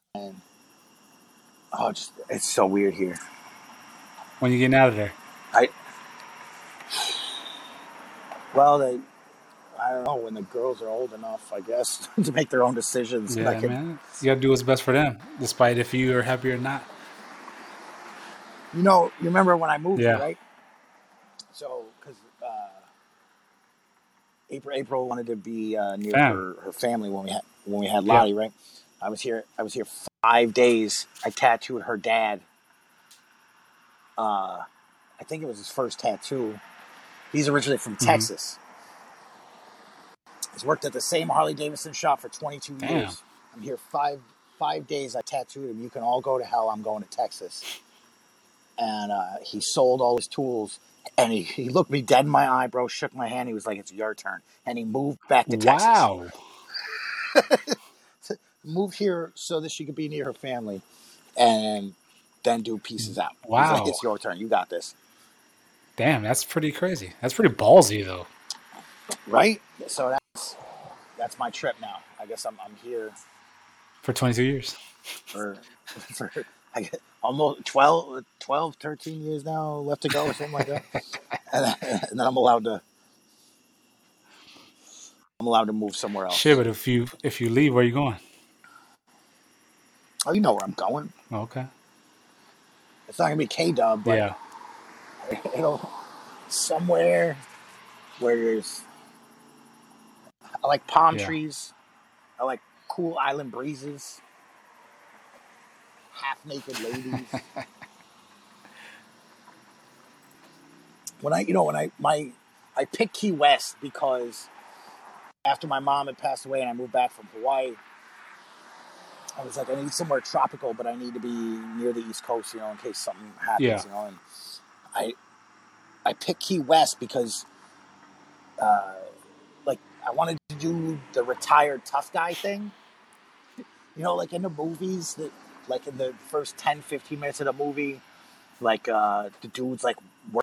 oh, just it's so weird here. When are you getting out of there? I well, they. I don't know, when the girls are old enough, I guess, to make their own decisions. Yeah, like, man. You got to do what's best for them, despite if you are happy or not. You know, you remember when I moved, yeah. right? So, because uh, April, April wanted to be uh, near her, her family when we had when we had Lottie, yeah. right? I was here. I was here five days. I tattooed her dad. Uh, I think it was his first tattoo. He's originally from mm-hmm. Texas. He's worked at the same Harley Davidson shop for twenty-two Damn. years. I'm here five five days. I tattooed him. You can all go to hell. I'm going to Texas. And uh, he sold all his tools. And he, he looked me dead in my eye, bro, shook my hand. He was like, it's your turn. And he moved back to Texas. Wow. Moved here so that she could be near her family. And then do pieces out. Wow. He's like, it's your turn. You got this. Damn, that's pretty crazy. That's pretty ballsy, though. Right? So that. That's my trip now. I guess I'm I'm here for twenty-two years. For for I guess almost twelve, twelve, thirteen years now left to go or something like that. and, and then I'm allowed to I'm allowed to move somewhere else. Shit, but if you if you leave, where are you going? Oh, you know where I'm going. Okay. It's not gonna be K-Dub, but yeah. It'll somewhere where there's. I like palm yeah. trees. I like cool island breezes, half-naked ladies. When I, you know, when I, my, I picked Key West because after my mom had passed away and I moved back from Hawaii, I was like, I need somewhere tropical, but I need to be near the East Coast, you know, in case something happens, yeah. you know, and I, I picked Key West because, uh, like, I wanted to do the retired tough guy thing, you know, like in the movies that, like in the first ten, fifteen minutes of the movie, like, uh, the dude's like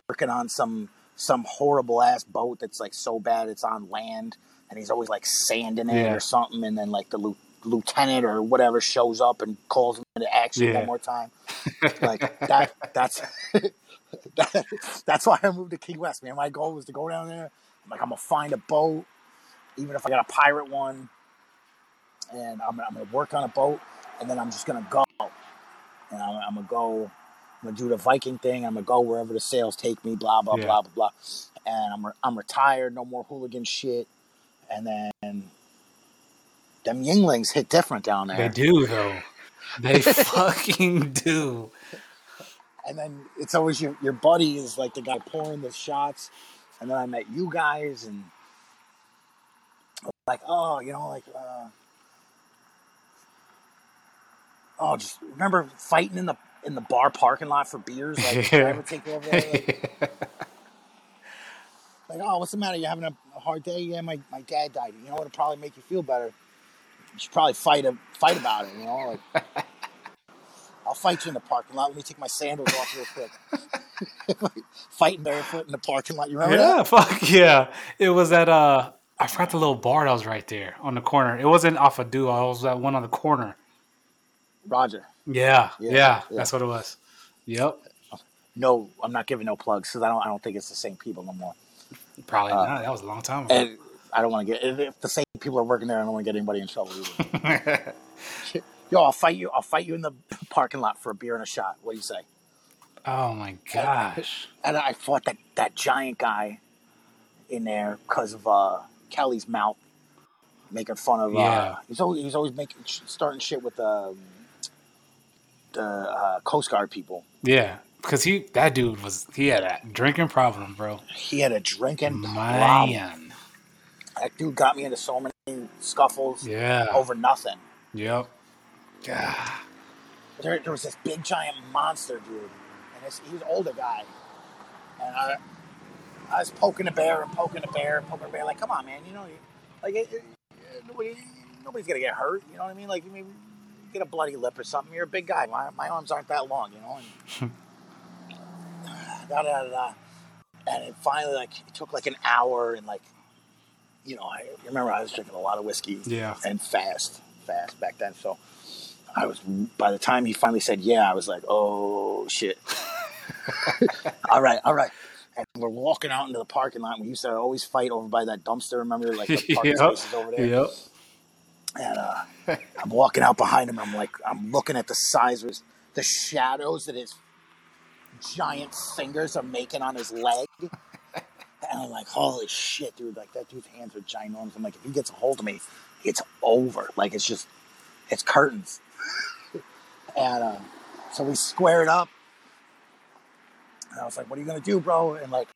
working on some, some horrible ass boat that's like so bad it's on land and he's always like sanding it yeah. or something. And then like the loop. lieutenant or whatever shows up and calls him into action yeah. one more time. Like that that's that, that's why I moved to Key West, man. My goal was to go down there. I'm like, I'm gonna find a boat, even if I gotta pirate one, and I'm, I'm gonna work on a boat, and then I'm just gonna go and I'm, I'm gonna go I'm gonna do the Viking thing. I'm gonna go wherever the sails take me, blah blah yeah. blah blah blah. And I'm I'm retired, no more hooligan shit. And then them Yinglings hit different down there. They do, though. They fucking do. And then it's always your, your buddy is like the guy pouring the shots. And then I met you guys and like, oh, you know, like, uh, oh, just remember fighting in the in the bar parking lot for beers? Like, yeah. did I ever take you over there? Like, yeah. like, oh, what's the matter? You having a, a hard day? Yeah, my, my dad died. You know, it'll probably make you feel better. You should probably fight a, fight about it, you know? Like, I'll fight you in the parking lot. Let me take my sandals off real quick. Like, fighting barefoot in the parking lot. You remember yeah, that? Yeah, fuck yeah. It was at, uh, I forgot the little bar that was right there on the corner. It wasn't off of Duo. It was that one on the corner. Roger. Yeah, yeah, yeah, yeah. That's what it was. Yep. No, I'm not giving no plugs because I don't, I don't think it's the same people no more. Probably uh, not. That was a long time ago. And, I don't want to get if the same people are working there. I don't want to get anybody in trouble either. Yo, I'll fight you. I'll fight you in the parking lot for a beer and a shot. What do you say? Oh my gosh! And, and I fought that, that giant guy in there because of uh, Kelly's mouth, making fun of. Yeah. Uh, he's always he's always making starting shit with uh, the uh, Coast Guard people. Yeah, because he that dude was he had a drinking problem, bro. He had a drinking problem. Man. That dude got me into so many scuffles yeah. over nothing. Yep. God. There, there was this big, giant monster dude, and this, he was an older guy. And I, I was poking a bear and poking a bear and poking a bear. Like, come on, man. You know, like it, it, nobody, nobody's going to get hurt. You know what I mean? Like, you maybe get a bloody lip or something. You're a big guy. My, my arms aren't that long, you know? And da, da, da, da. And it finally, like, it took like an hour and, like, you know, I remember I was drinking a lot of whiskey yeah. and fast, fast back then. So I was, by the time he finally said, yeah, I was like, oh shit. all right. All right. And we're walking out into the parking lot. We used to always fight over by that dumpster. Remember like the parking yep. spaces over there. Yep. And, uh, I'm walking out behind him. I'm like, I'm looking at the size of his, the shadows that his giant fingers are making on his leg. And I'm like, holy shit, dude. Like, that dude's hands are ginormous. I'm like, if he gets a hold of me, it's over. Like, it's just, it's curtains. And uh, so we squared up. And I was like, what are you going to do, bro? And, like,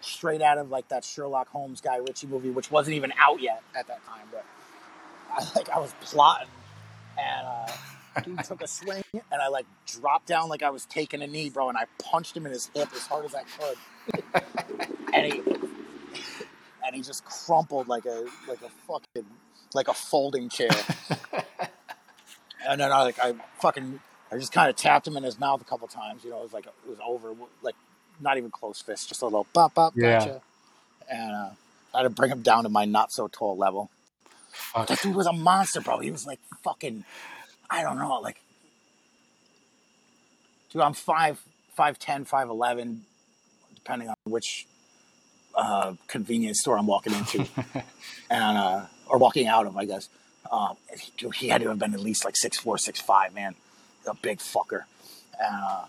straight out of, like, that Sherlock Holmes Guy Ritchie movie, which wasn't even out yet at that time. But, I, like, I was plotting. And uh, dude took a swing. And I, like, dropped down like I was taking a knee, bro. And I punched him in his hip as hard as I could. And he, and he just crumpled like a like a fucking like a folding chair. And then I like I fucking I just kind of tapped him in his mouth a couple times. You know, it was like it was over. Like not even close fist, just a little bop bop. Yeah. Gotcha. And uh, I had to bring him down to my not so tall level. Fuck. That dude was a monster, bro. He was like fucking I don't know, like dude. I'm five five ten five eleven, depending on which. Uh, convenience store I'm walking into, and uh, or walking out of, I guess. Um, he, he had to have been at least like six four, six five, man, a big fucker. And uh,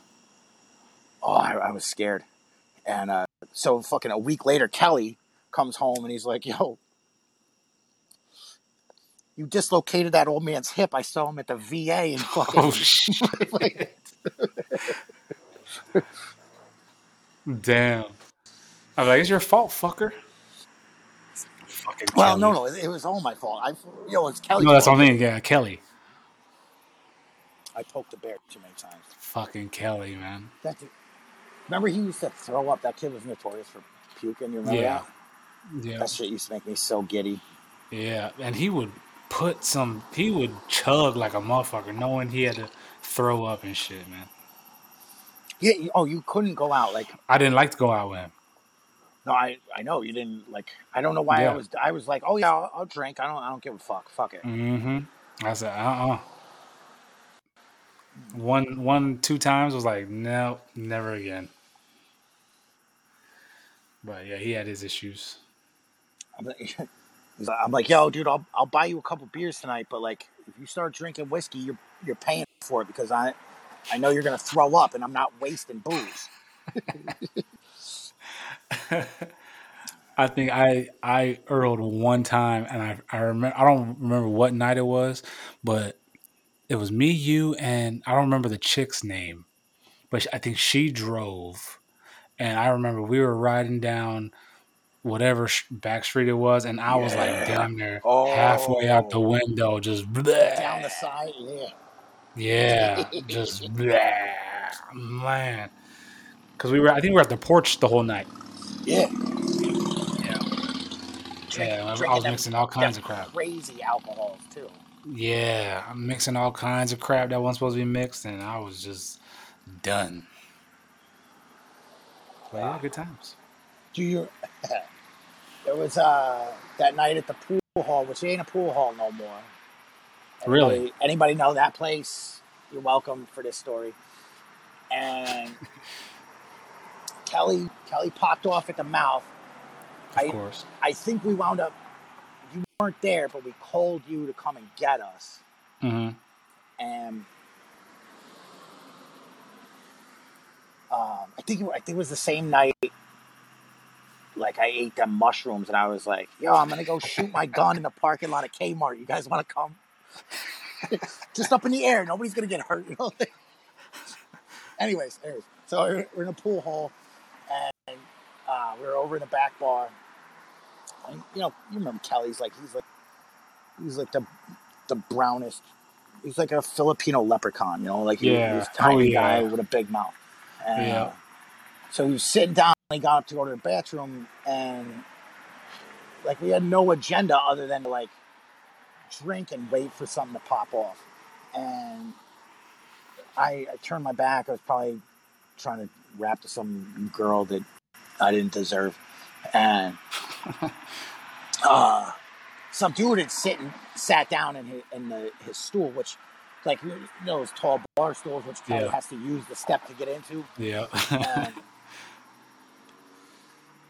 oh, I, I was scared. And uh, so fucking a week later, Kelly comes home and he's like, "Yo, you dislocated that old man's hip. I saw him at the V A and fucking. Oh shit! Like, damn. I was like, it's your fault, fucker. Fucking well, Kelly. no, no, it, it was all my fault. I, you know, it's Kelly. No, that's fault. All me. Yeah, Kelly. I poked the bear too many times. Fucking Kelly, man. That dude, remember, he used to throw up. That kid was notorious for puking. You remember yeah. that? Yeah. That shit used to make me so giddy. Yeah, and he would put some. He would chug like a motherfucker, knowing he had to throw up and shit, man. Yeah. Oh, you couldn't go out like. I didn't like to go out with him. No, I, I know you didn't like. I don't know why yeah. I was. I was like, oh yeah, I'll, I'll drink. I don't. I don't give a fuck. Fuck it. Mm-hmm. I said, uh-uh. One, one, two times was like, no, never again. But yeah, he had his issues. I'm like, I'm like, yo, dude, I'll I'll buy you a couple beers tonight, but like, if you start drinking whiskey, you're you're paying for it because I, I know you're gonna throw up, and I'm not wasting booze. I think I I earled one time, and I I remember I don't remember what night it was, but it was me, you, and I don't remember the chick's name, but I think she drove, and I remember we were riding down whatever back street it was, and I yeah. was like down there oh. halfway out the window, just bleh. Down the side, yeah, yeah, just bleh, man, because we were I think we were at the porch the whole night. Yeah. Yeah. Drinking, yeah, I was mixing them, all kinds of crap. Crazy alcohols, too. Yeah, I'm mixing all kinds of crap that wasn't supposed to be mixed, and I was just done. But yeah, good times. Do you. There was uh, that night at the pool hall, which ain't a pool hall no more. Anybody, really? Anybody know that place? You're welcome for this story. And. Kelly, Kelly popped off at the mouth. Of I, course. I think we wound up, you weren't there, but we called you to come and get us. Mm-hmm. And um, I think it, I think it was the same night. Like I ate them mushrooms, and I was like, "Yo, I'm gonna go shoot my gun in the parking lot of Kmart. You guys want to come? Just up in the air. Nobody's gonna get hurt." You know? anyways, anyways, so we're in a pool hall. And uh, we were over in the back bar. And, you know, you remember Kelly's like he's like he's like the the brownest. He's like a Filipino leprechaun, you know, like he, yeah. he's a tiny oh, yeah. guy with a big mouth. And, yeah. So he was sitting down. And he got up to go to the bathroom, and like we had no agenda other than to like drink and wait for something to pop off. And I, I turned my back. I was probably trying to rap to some girl that I didn't deserve, and uh, some dude had sitting sat down in his, in the, his stool, which like you know those tall bar stools, which Kelly yeah. has to use the step to get into. Yeah. And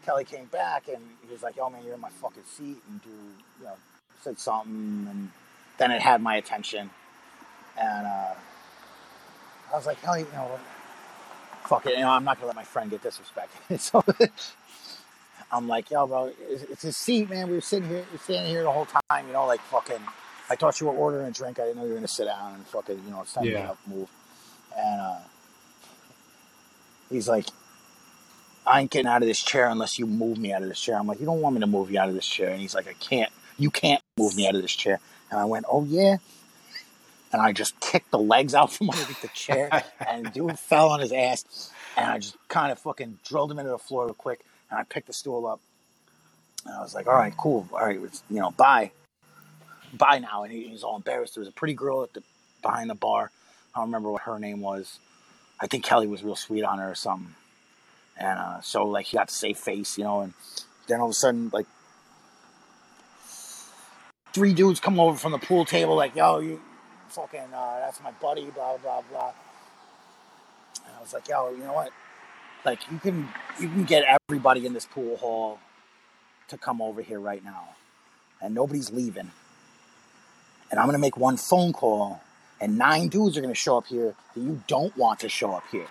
Kelly came back and he was like, "Yo, man, you're in my fucking seat," and dude, you know, said something, and then it had my attention, and uh, I was like, "Kelly, you know." Fuck it, you know, I'm not going to let my friend get disrespected. So I'm like, yo, bro, it's his seat, man. We were sitting here, we were standing here the whole time, you know, like fucking, I thought you were ordering a drink. I didn't know you were going to sit down and fucking, you know, it's time yeah. to get up and move. And uh, he's like, I ain't getting out of this chair unless you move me out of this chair. I'm like, you don't want me to move you out of this chair. And he's like, I can't, you can't move me out of this chair. And I went, oh, yeah. And I just kicked the legs out from underneath the chair, and dude fell on his ass. And I just kind of fucking drilled him into the floor real quick. And I picked the stool up, and I was like, "All right, cool. All right, you know, bye, bye now." And he, he was all embarrassed. There was a pretty girl at the behind the bar. I don't remember what her name was. I think Kelly was real sweet on her or something. And uh, so like he got to save face, you know. And then all of a sudden, like three dudes come over from the pool table, like, "Yo, you." Fucking, uh, that's my buddy, blah, blah, blah. And I was like, yo, you know what? Like, you can you can get everybody in this pool hall to come over here right now. And nobody's leaving. And I'm going to make one phone call, and nine dudes are going to show up here that you don't want to show up here.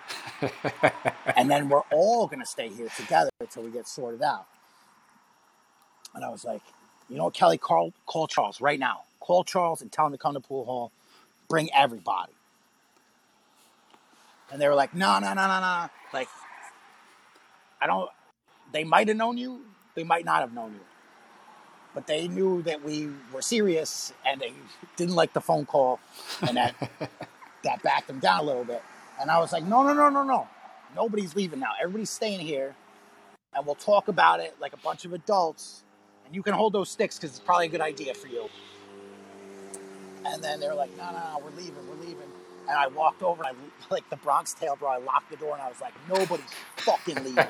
And then we're all going to stay here together until we get sorted out. And I was like, you know what, Kelly, call, call Charles right now. Call Charles and tell him to come to pool hall. Bring everybody. And they were like, no, no, no, no, no. Like, I don't, they might have known you. They might not have known you. But they knew that we were serious and they didn't like the phone call. And that that backed them down a little bit. And I was like, no, no, no, no, no. Nobody's leaving now. Everybody's staying here. And we'll talk about it like a bunch of adults. And you can hold those sticks because it's probably a good idea for you. And then they were like, no, no, no, we're leaving, we're leaving. And I walked over, and I, like the Bronx Tale, bro, I locked the door, and I was like, nobody's fucking leaving.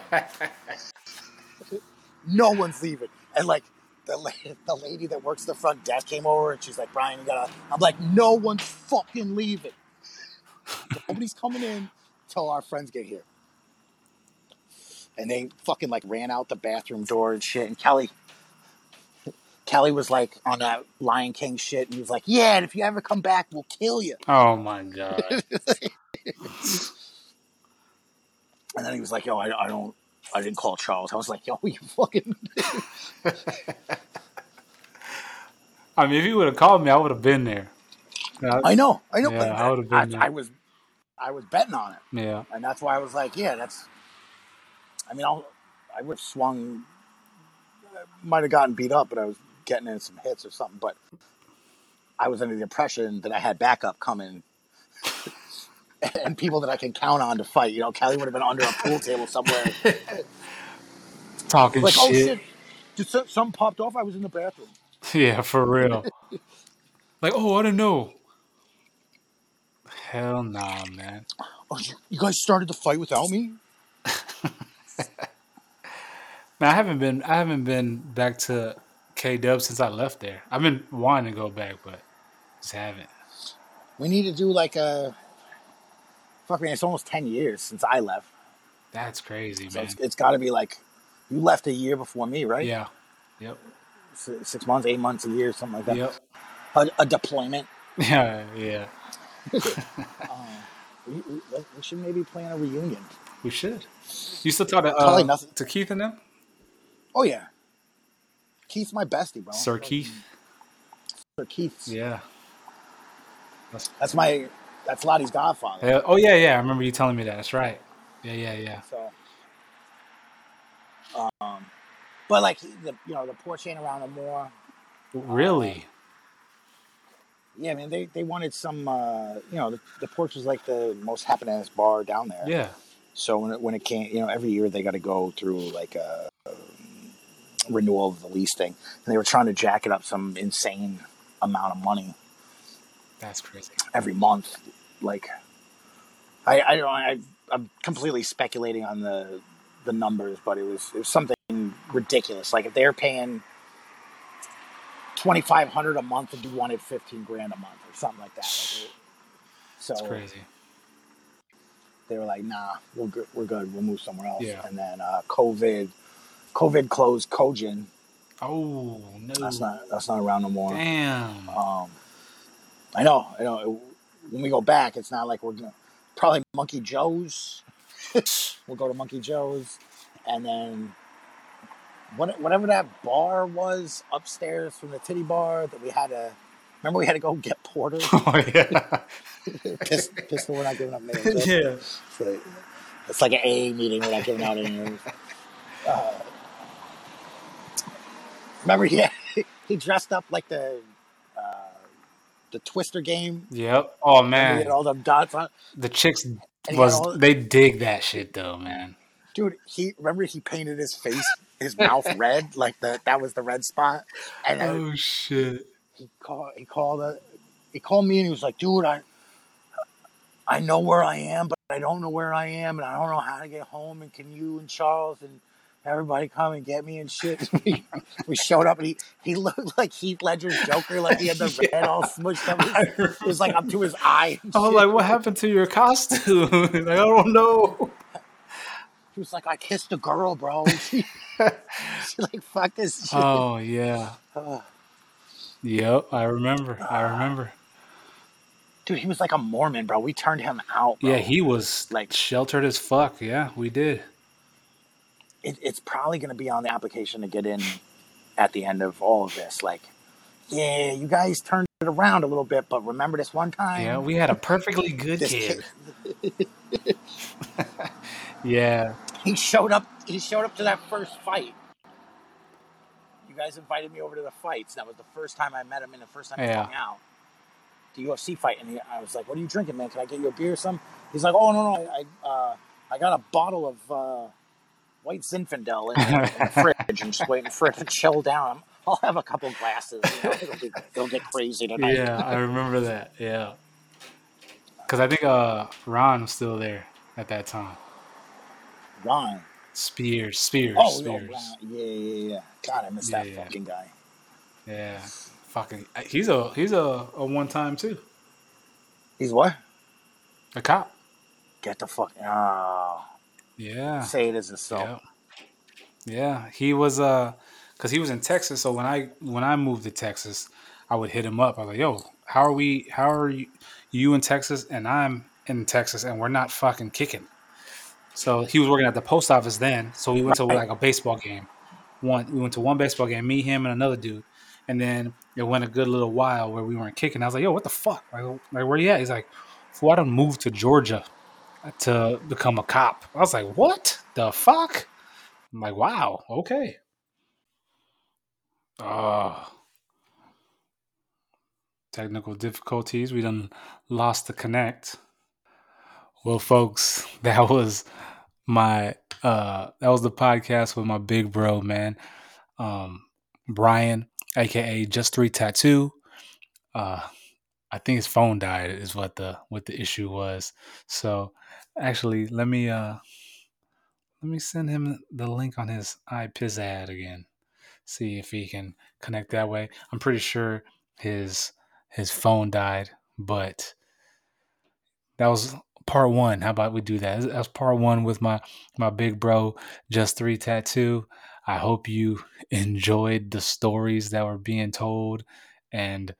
No one's leaving. And, like, the la- the lady that works the front desk came over, and she's like, Brian, you gotta... I'm like, no one's fucking leaving. Nobody's coming in till our friends get here. And they fucking, like, ran out the bathroom door and shit, and Kelly... Kelly was like on that Lion King shit, and he was like, yeah, and if you ever come back, we'll kill you. Oh my God. And then he was like, yo, I, I don't, I didn't call Charles. I was like, yo, you fucking. I mean, if you would have called me, I would have been there. I, I know. I know. Yeah, I would have been I, there. I was, I was betting on it. Yeah. And that's why I was like, yeah, that's, I mean, I'll, I would have swung, might have gotten beat up, but I was getting in some hits or something, but I was under the impression that I had backup coming and people that I can count on to fight. You know, Kelly would have been under a pool table somewhere. Talking like, shit. Like, oh shit, just something popped off, I was in the bathroom. Yeah, for real. Like, oh, I didn't know. Hell nah, man. Oh, you, you guys started the fight without me? Man, I haven't been I haven't been back to K-Dub since I left there. I've been wanting to go back, but just haven't. We need to do like a fuck man. It's almost ten years since I left. That's crazy, so man. It's, it's got to be like you left a year before me, right? Yeah. Yep. Six, six months, eight months, a year, something like that. Yep. A, a deployment. Yeah, yeah. um, we, we, we should maybe plan a reunion. We should. You still talk to uh, nothing. to Keith and them? Oh, yeah. Keith's my bestie, bro. Sir Keith? Sir Keith's. Yeah. That's, that's my, that's Lottie's godfather. Yeah. Oh, yeah, yeah. I remember you telling me that. That's right. Yeah, yeah, yeah. So, um, but, like, the, you know, the porch ain't around no more. Really? Um, yeah, I mean, they, they wanted some, uh, you know, the, the porch was, like, the most happening bar down there. Yeah. So, when it, when it came, you know, every year they got to go through, like, a renewal of the lease thing, and they were trying to jack it up some insane amount of money. That's crazy. Every month, like I, I don't, I, I'm completely speculating on the the numbers, but it was it was something ridiculous. Like if they're paying twenty five hundred a month, and you wanted fifteen grand a month or something like that. Like it, so that's crazy. They were like, "Nah, we're good. We're good. We'll move somewhere else." Yeah. And then uh, COVID. COVID closed Kojin. Oh no, that's not that's not around no more. Damn. Um, I know, I know. When we go back, it's not like we're gonna probably Monkey Joe's. We'll go to Monkey Joe's, and then what, whatever that bar was upstairs from the titty bar that we had to. Remember, we had to go get porter. Oh yeah. Pistol, pistol. We're not giving up names. Yeah. So, it's like an A A meeting. We're not giving out any names. Uh, Remember, he, had, he dressed up like the uh, the Twister game. Yep. Oh, man. He had all them dots on. The chicks, was all, they dig that shit, though, man. Dude, he remember he painted his face, his mouth red? Like, the, that was the red spot. And oh, shit. He called, he, called, uh, he called me, and he was like, dude, I, I know where I am, but I don't know where I am, and I don't know how to get home, and can you and Charles and... everybody come and get me and shit. We, we showed up and he, he looked like Heath Ledger's Joker, like he had the yeah. red all smushed up. It was like up to his eye. I was like, what happened to your costume? Like, I don't know. He was like, I kissed a girl, bro. She, she like, fuck this shit. Oh, yeah. Uh, yep, I remember. Uh, I remember. Dude, he was like a Mormon, bro. We turned him out, bro. Yeah, he was like sheltered as fuck. Yeah, we did. It, it's probably going to be on the application to get in at the end of all of this. Like, yeah, you guys turned it around a little bit, but remember this one time? Yeah, we had a perfectly good kid. kid. Yeah. He showed up he showed up to that first fight. You guys invited me over to the fights. That was the first time I met him and the first time yeah. I hung out. The U F C fight. And he, I was like, what are you drinking, man? Can I get you a beer or something? He's like, oh, no, no. I uh, I got a bottle of uh, White Zinfandel in, in the fridge and just waiting for it to chill down. I'll have a couple glasses. You know, it'll, be, it'll get crazy tonight. Yeah, I remember that. Yeah. Because I think uh, Ron was still there at that time. Ron? Spears. Spears. Oh, Spears. No, yeah, yeah, yeah. God, I miss yeah, that yeah. fucking guy. Yeah. Fucking, he's a he's a, a one time too. He's what? A cop. Get the fuck. Oh. Yeah. Say it as a soul. Yeah. yeah, he was uh, cause he was in Texas. So when I when I moved to Texas, I would hit him up. I was like, yo, how are we? How are you? You in Texas and I'm in Texas and we're not fucking kicking. So he was working at the post office then. So we went to like a baseball game. One we went to one baseball game. Me, him, and another dude. And then it went a good little while where we weren't kicking. I was like, yo, what the fuck? Like, like where you at? He's like, well, I done moved to Georgia to become a cop. I was like, what the fuck? I'm like, wow, okay. Uh, technical difficulties. We done lost the connect. Well, folks, that was my, uh, that was the podcast with my big bro, man. Um, Brian. A K A Just three Tattoo. Uh, I think his phone died is what the what the issue was. So actually, let me uh, let me send him the link on his iPiz ad again. See if he can connect that way. I'm pretty sure his his phone died, but that was part one. How about we do that? That was part one with my my big bro Just three Tattoo. I hope you enjoyed the stories that were being told and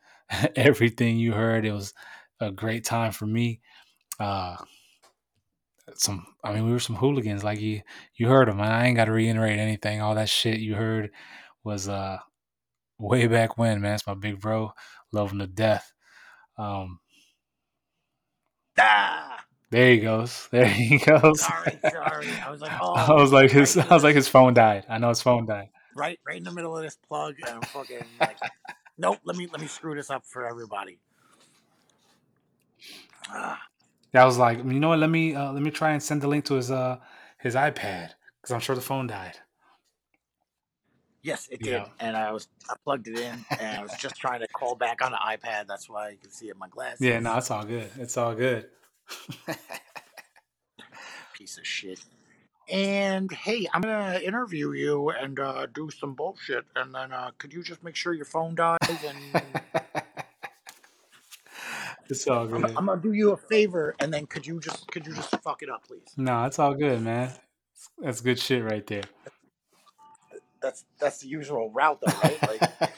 everything you heard. It was a great time for me. Uh, some, I mean, we were some hooligans, like you, you heard them. I ain't got to reiterate anything. All that shit you heard was uh, way back when, man. It's my big bro. Love him to death. Um, ah! There he goes. There he goes. Sorry, sorry. I was like, oh. I was like, his, I was like, his phone died. I know his phone died. Right, right in the middle of this plug, and I'm fucking like, nope. Let me, let me screw this up for everybody. Uh, that was like, you know what? Let me, uh, let me try and send the link to his, uh, his iPad because I'm sure the phone died. Yes, it did, yeah. And I was, I plugged it in, and I was just trying to call back on the iPad. That's why you can see it in my glasses. Yeah, no, it's all good. It's all good. Piece of shit. And hey, I'm gonna interview you and uh do some bullshit, and then uh could you just make sure your phone dies? And it's all good. I'm, I'm gonna do you a favor, and then could you just could you just fuck it up, please? No, it's all good, man. That's good shit right there. That's that's the usual route, though, right? Like,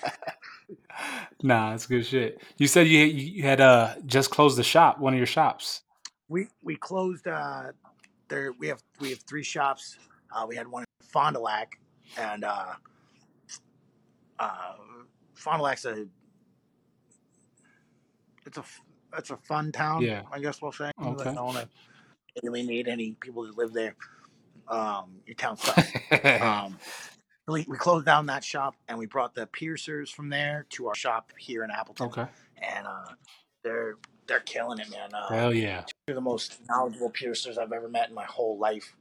nah, that's good shit. You said you you had uh just closed the shop, one of your shops. We we closed. Uh, there we have we have three shops. Uh, we had one in Fond du Lac, and uh, uh, Fond du Lac's a it's a it's a fun town. Yeah. I guess we'll say. Okay. I don't really need any people who live there. Um, your town sucks. um, we closed down that shop, and we brought the piercers from there to our shop here in Appleton. Okay. And uh, they're. They're killing it, man. Uh, Hell yeah. Two of the most knowledgeable piercers I've ever met in my whole life.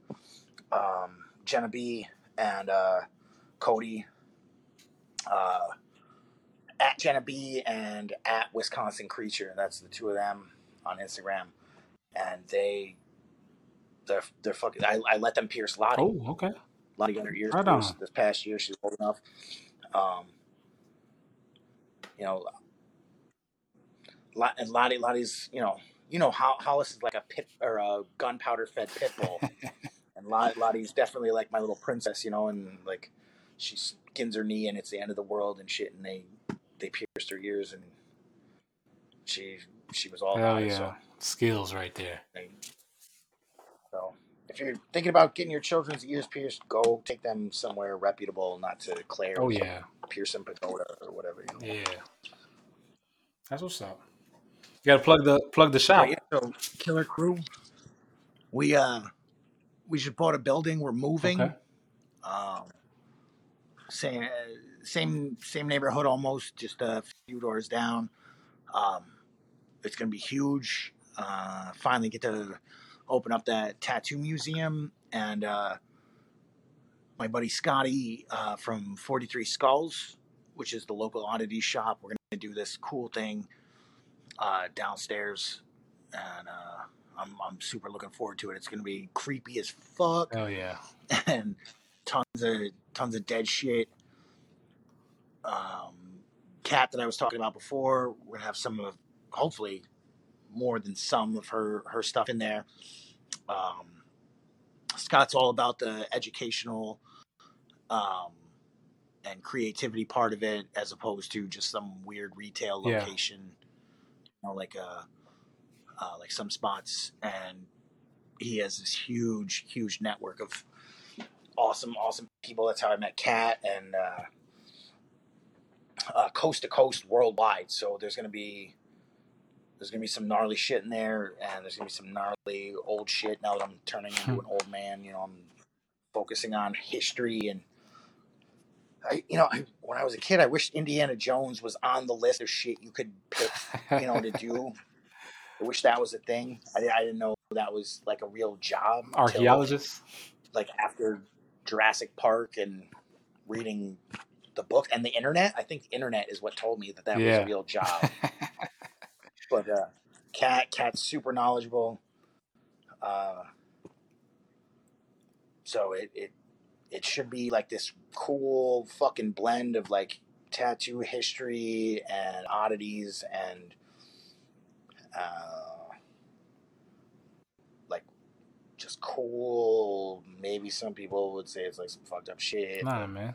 Um, Jenna B and uh, Cody. Uh, at Jenna B and at Wisconsin Creature. That's the two of them on Instagram. And they, they're, they're fucking, I, I let them pierce Lottie. Oh, okay. Lottie got her ears right pierced on. This past year. She's old enough. Um, you know, And Lottie, Lottie's, you know, you know, Hollis is like a pit or a gunpowder fed pit bull, and Lottie's definitely like my little princess, you know, and like she skins her knee and it's the end of the world and shit, and they they pierced her ears and she she was all. Oh yeah, so. Skills right there. And so if if you're thinking about getting your children's ears pierced, go take them somewhere reputable, not to Claire. Oh, yeah. Pearson Pagoda or whatever. You know. Yeah. That's what's up. You got to plug the plug the shop. Right, so Killer Crew, we uh, we just bought a building. We're moving. Okay. Um, same same same neighborhood almost, just a few doors down. Um, it's gonna be huge. Uh, finally get to open up that tattoo museum, and uh, my buddy Scotty uh, from forty-three Skulls, which is the local oddity shop. We're gonna do this cool thing uh, downstairs, and uh, I'm I'm super looking forward to it. It's gonna be creepy as fuck. Oh yeah, and tons of tons of dead shit. Um, cat that I was talking about before, we're gonna have some of, hopefully, more than some of her her stuff in there. Um, Scott's all about the educational um, and creativity part of it, as opposed to just some weird retail location, yeah. you know, like a uh, like some spots. And he has this huge, huge network of awesome, awesome people. That's how I met Cat, and uh, uh, coast to coast, worldwide. So there's gonna be there's gonna be some gnarly shit in there, and there's gonna be some gnarly old shit. Now that I'm turning into an old man, you know, I'm focusing on history, and I, you know, I, when I was a kid, I wished Indiana Jones was on the list of shit you could pick, you know, to do. I wish that was a thing. I, I didn't know that was like a real job. Archaeologist. Like, like after Jurassic Park and reading the book and the internet. I think the internet is what told me that that yeah. was a real job. But uh, Cat, Cat's super knowledgeable. Uh, so it, it it should be like this cool fucking blend of like tattoo history and oddities and uh, like just cool. Maybe some people would say it's like some fucked up shit. Nah, man.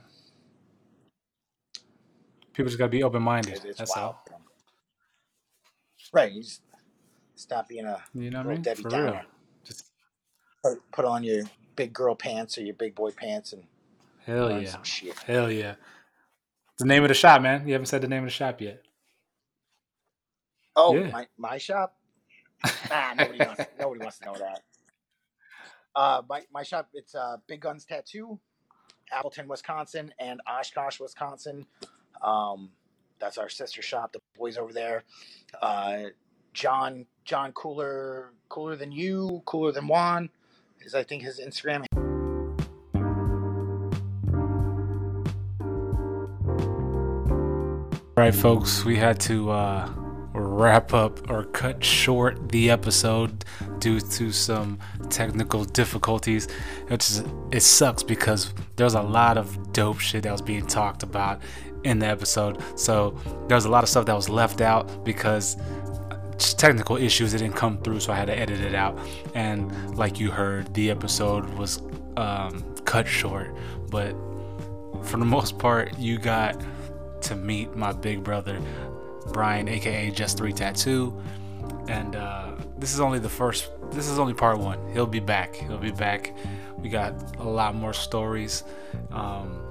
People just gotta be open minded. That's wild. All. Right, you just stop being a you know little I mean? Debbie For Downer. Real. Just put on your big girl pants or your big boy pants and hell yeah, some shit. Hell yeah! It's the name of the shop, man. You haven't said the name of the shop yet. Oh, yeah. my my shop? Nah, nobody wants nobody wants to know that. Uh, my my shop. It's uh, Big Guns Tattoo, Appleton, Wisconsin, and Oshkosh, Wisconsin. Um. That's our sister shop. The boys over there, uh, John John Cooler, Cooler Than You, Cooler Than Juan, is I think his Instagram. All right, folks, we had to uh, wrap up or cut short the episode due to some technical difficulties. Which is, it sucks because there's a lot of dope shit that was being talked about in the episode, so there's a lot of stuff that was left out because technical issues, it didn't come through, so I had to edit it out. And like you heard, the episode was um, cut short, but for the most part, you got to meet my big brother Brian, aka Just three Tattoo, and uh, this is only the first. This is only part one. He'll be back. He'll be back. We got a lot more stories, um,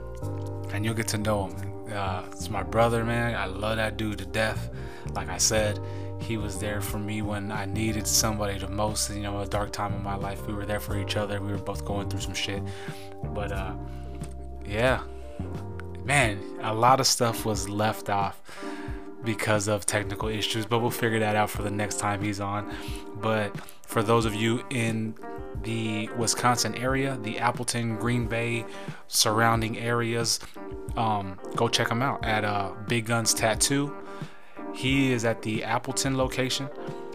and you'll get to know him. Uh, it's my brother, man. I love that dude to death. Like I said, he was there for me when I needed somebody the most. You know, a dark time in my life, we were there for each other. We were both going through some shit. But uh, yeah, man, a lot of stuff was left off because of technical issues, but we'll figure that out for the next time he's on. But for those of you in the Wisconsin area, the Appleton, Green Bay, surrounding areas, um, go check him out at uh, Big Guns Tattoo. He is at the Appleton location,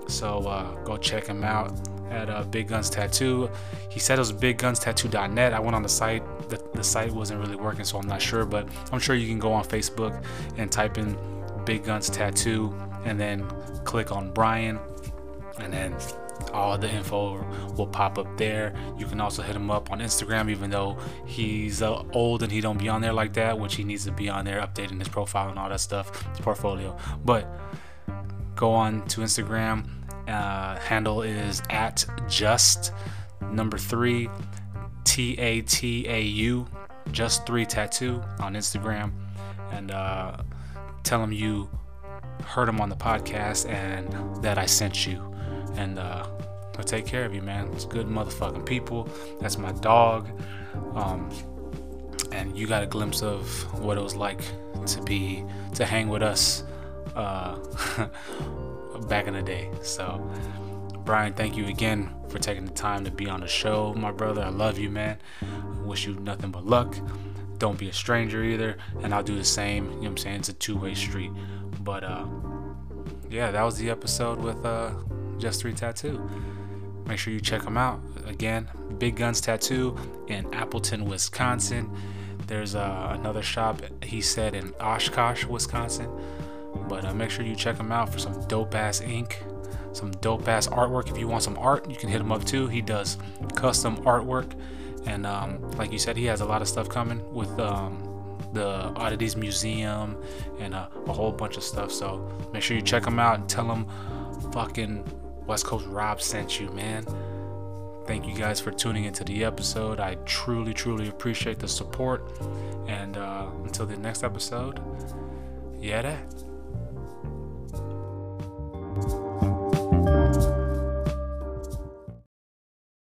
so uh, go check him out at uh, Big Guns Tattoo. He said it was big guns tattoo dot net. I went on the site. The, the site wasn't really working, so I'm not sure, but I'm sure you can go on Facebook and type in Big Guns Tattoo and then click on Brian, and then all the info will pop up there. You can also hit him up on Instagram, even though he's uh, old and he don't be on there like that, which he needs to be on there, updating his profile and all that stuff, his portfolio. But go on to Instagram. Uh, handle is at just Number three, T A T A U, Just three Tattoo on Instagram. And uh, tell them you heard them on the podcast and that I sent you. And uh, I'll take care of you, man. It's good motherfucking people. That's my dog. Um, and you got a glimpse of what it was like to be, to hang with us uh, back in the day. So, Brian, thank you again for taking the time to be on the show, my brother. I love you, man. Wish you nothing but luck. Don't be a stranger either, and I'll do the same. You know what I'm saying? It's a two-way street. But, uh, yeah, that was the episode with uh, Just three Tattoo. Make sure you check them out. Again, Big Guns Tattoo in Appleton, Wisconsin. There's uh, another shop, he said, in Oshkosh, Wisconsin. But uh, make sure you check him out for some dope-ass ink, some dope-ass artwork. If you want some art, you can hit him up, too. He does custom artwork. And um, like you said, he has a lot of stuff coming with um, the Oddities Museum and uh, a whole bunch of stuff. So make sure you check him out and tell him fucking West Coast Rob sent you, man. Thank you guys for tuning into the episode. I truly, truly appreciate the support. And uh, until the next episode, yeah, that.